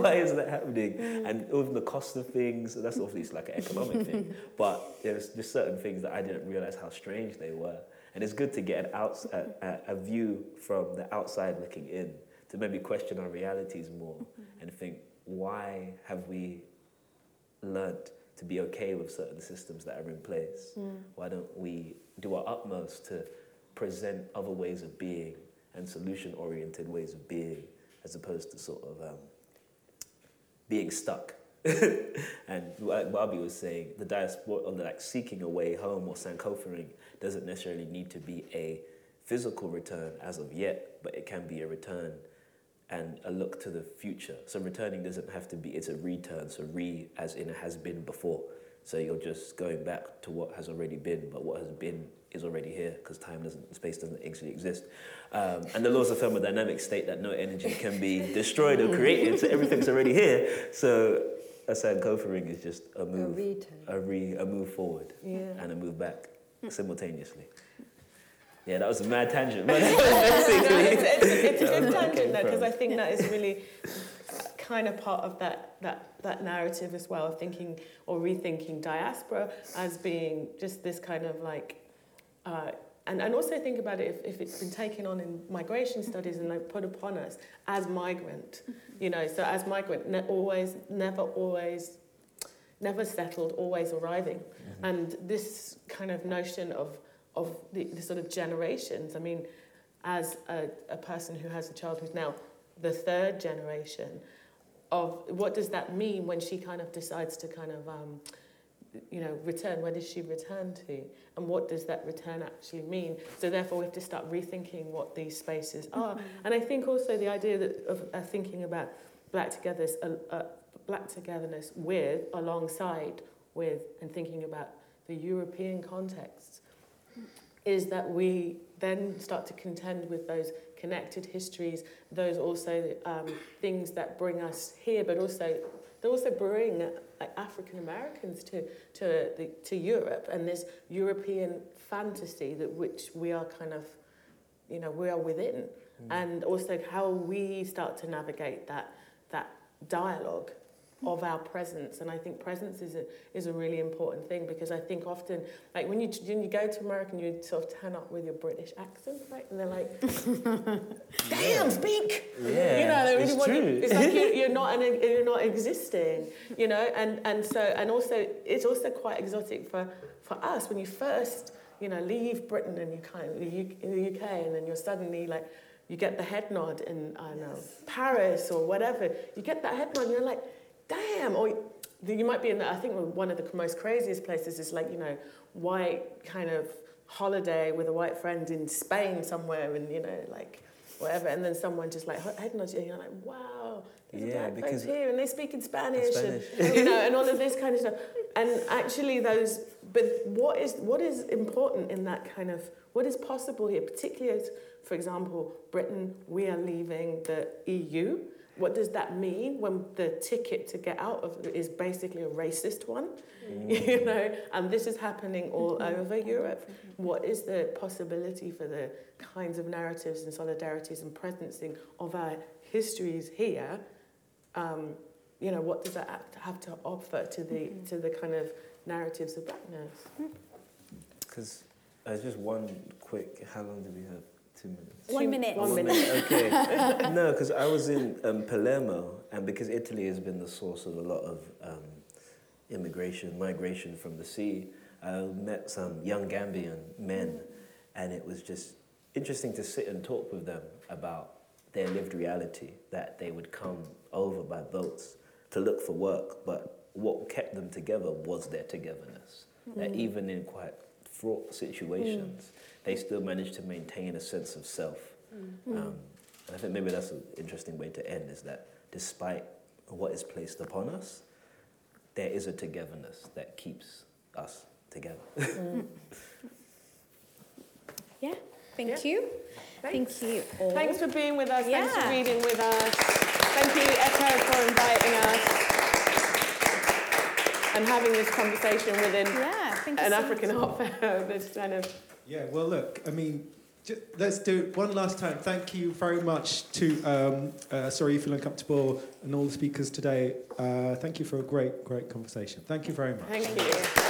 Why is that happening? And even the cost of things, that's obviously like an economic thing. But there's just certain things that I didn't realize how strange they were. And it's good to get an outs- a, a view from the outside looking in to maybe question our realities more and think, why have we learnt to be okay with certain systems that are in place? Mm. Why don't we do our utmost to present other ways of being and solution-oriented ways of being, as opposed to sort of um, being stuck? And like Barbie was saying, the diaspora, or the, like seeking a way home or Sankofering doesn't necessarily need to be a physical return as of yet, but it can be a return and a look to the future. So returning doesn't have to be, it's a return, so re as in it has been before. So you're just going back to what has already been, but what has been is already here, because time doesn't, space doesn't actually exist. Um, and the laws of thermodynamics state that no energy can be destroyed or created, so everything's already here. So a Sankofering is just a move, a, return. a, re, a move forward yeah. and a move back simultaneously. Yeah, that was a mad tangent. But that was basically... no, it's, it's, it's a good tangent, though, because I think that is really kind of part of that, that, that narrative as well, of thinking or rethinking diaspora as being just this kind of like... Uh, And, and also think about it, if, if it's been taken on in migration studies and like put upon us as migrant, you know, so as migrant, ne- always, never always, never settled, always arriving. Mm-hmm. And this kind of notion of of the, the sort of generations, I mean, as a, a person who has a child who's now the third generation, of what does that mean when she kind of decides to kind of... Um, you know, return, where does she return to? And what does that return actually mean? So therefore we have to start rethinking what these spaces are. And I think also the idea that of uh, thinking about black togetherness, uh, uh, black togetherness with, alongside with, and thinking about the European context is that we then start to contend with those connected histories, those also um, things that bring us here, but also they also bring like, African Americans to to the, to Europe, and this European fantasy that which we are kind of, you know, we are within, mm. and also how we start to navigate that that dialogue of our presence. And I think presence is a is a really important thing, because I think often, like when you when you go to America and you sort of turn up with your British accent, like, and they're like, damn, speak, yeah, you know, they really it's want true. You, it's like you, you're not an, you're not existing, you know, and and so and also it's also quite exotic for for us when you first, you know, leave Britain and you kind of in the U K, and then you're suddenly like, you get the head nod in I don't know yes. Paris or whatever, you get that head nod, and you're like, damn, or you might be in, the, I think one of the most craziest places is like, you know, white kind of holiday with a white friend in Spain somewhere, and, you know, like whatever. And then someone just like, head nods you, and you're like, wow, there's yeah, a black folks here and they speak in Spanish, Spanish. And, you know, and all of this kind of stuff. And actually those, but what is what is important in that kind of, what is possible here, particularly as, for example, Britain, we are leaving the E U. What does that mean when the ticket to get out of it is basically a racist one, mm. you know? And this is happening all over Europe. What is the possibility for the kinds of narratives and solidarities and presencing of our histories here? Um, you know, what does that have to offer to the mm-hmm. to the kind of narratives of blackness? Because uh, just one quick, how long do we have? Two minutes. One minute. One, One minute. minute. Okay. No, because I was in um, Palermo, and because Italy has been the source of a lot of um, immigration, migration from the sea, I met some young Gambian men, and it was just interesting to sit and talk with them about their lived reality, that they would come over by boats to look for work, but what kept them together was their togetherness, mm. that even in quite fraught situations, mm. they still manage to maintain a sense of self. Mm. Um, and I think maybe that's an interesting way to end, is that despite what is placed upon us, there is a togetherness that keeps us together. Mm. yeah, thank yeah. you. Thanks. Thank you all. Thanks for being with us. Yeah. Thanks for reading with us. Thank you, Ekow, for inviting us and having this conversation within yeah, an African art fair. This kind of... Yeah, well, look, I mean, just, let's do it one last time. Thank you very much to, um, uh, sorry you feel uncomfortable, and all the speakers today. Uh, thank you for a great, great conversation. Thank you very much. Thank you.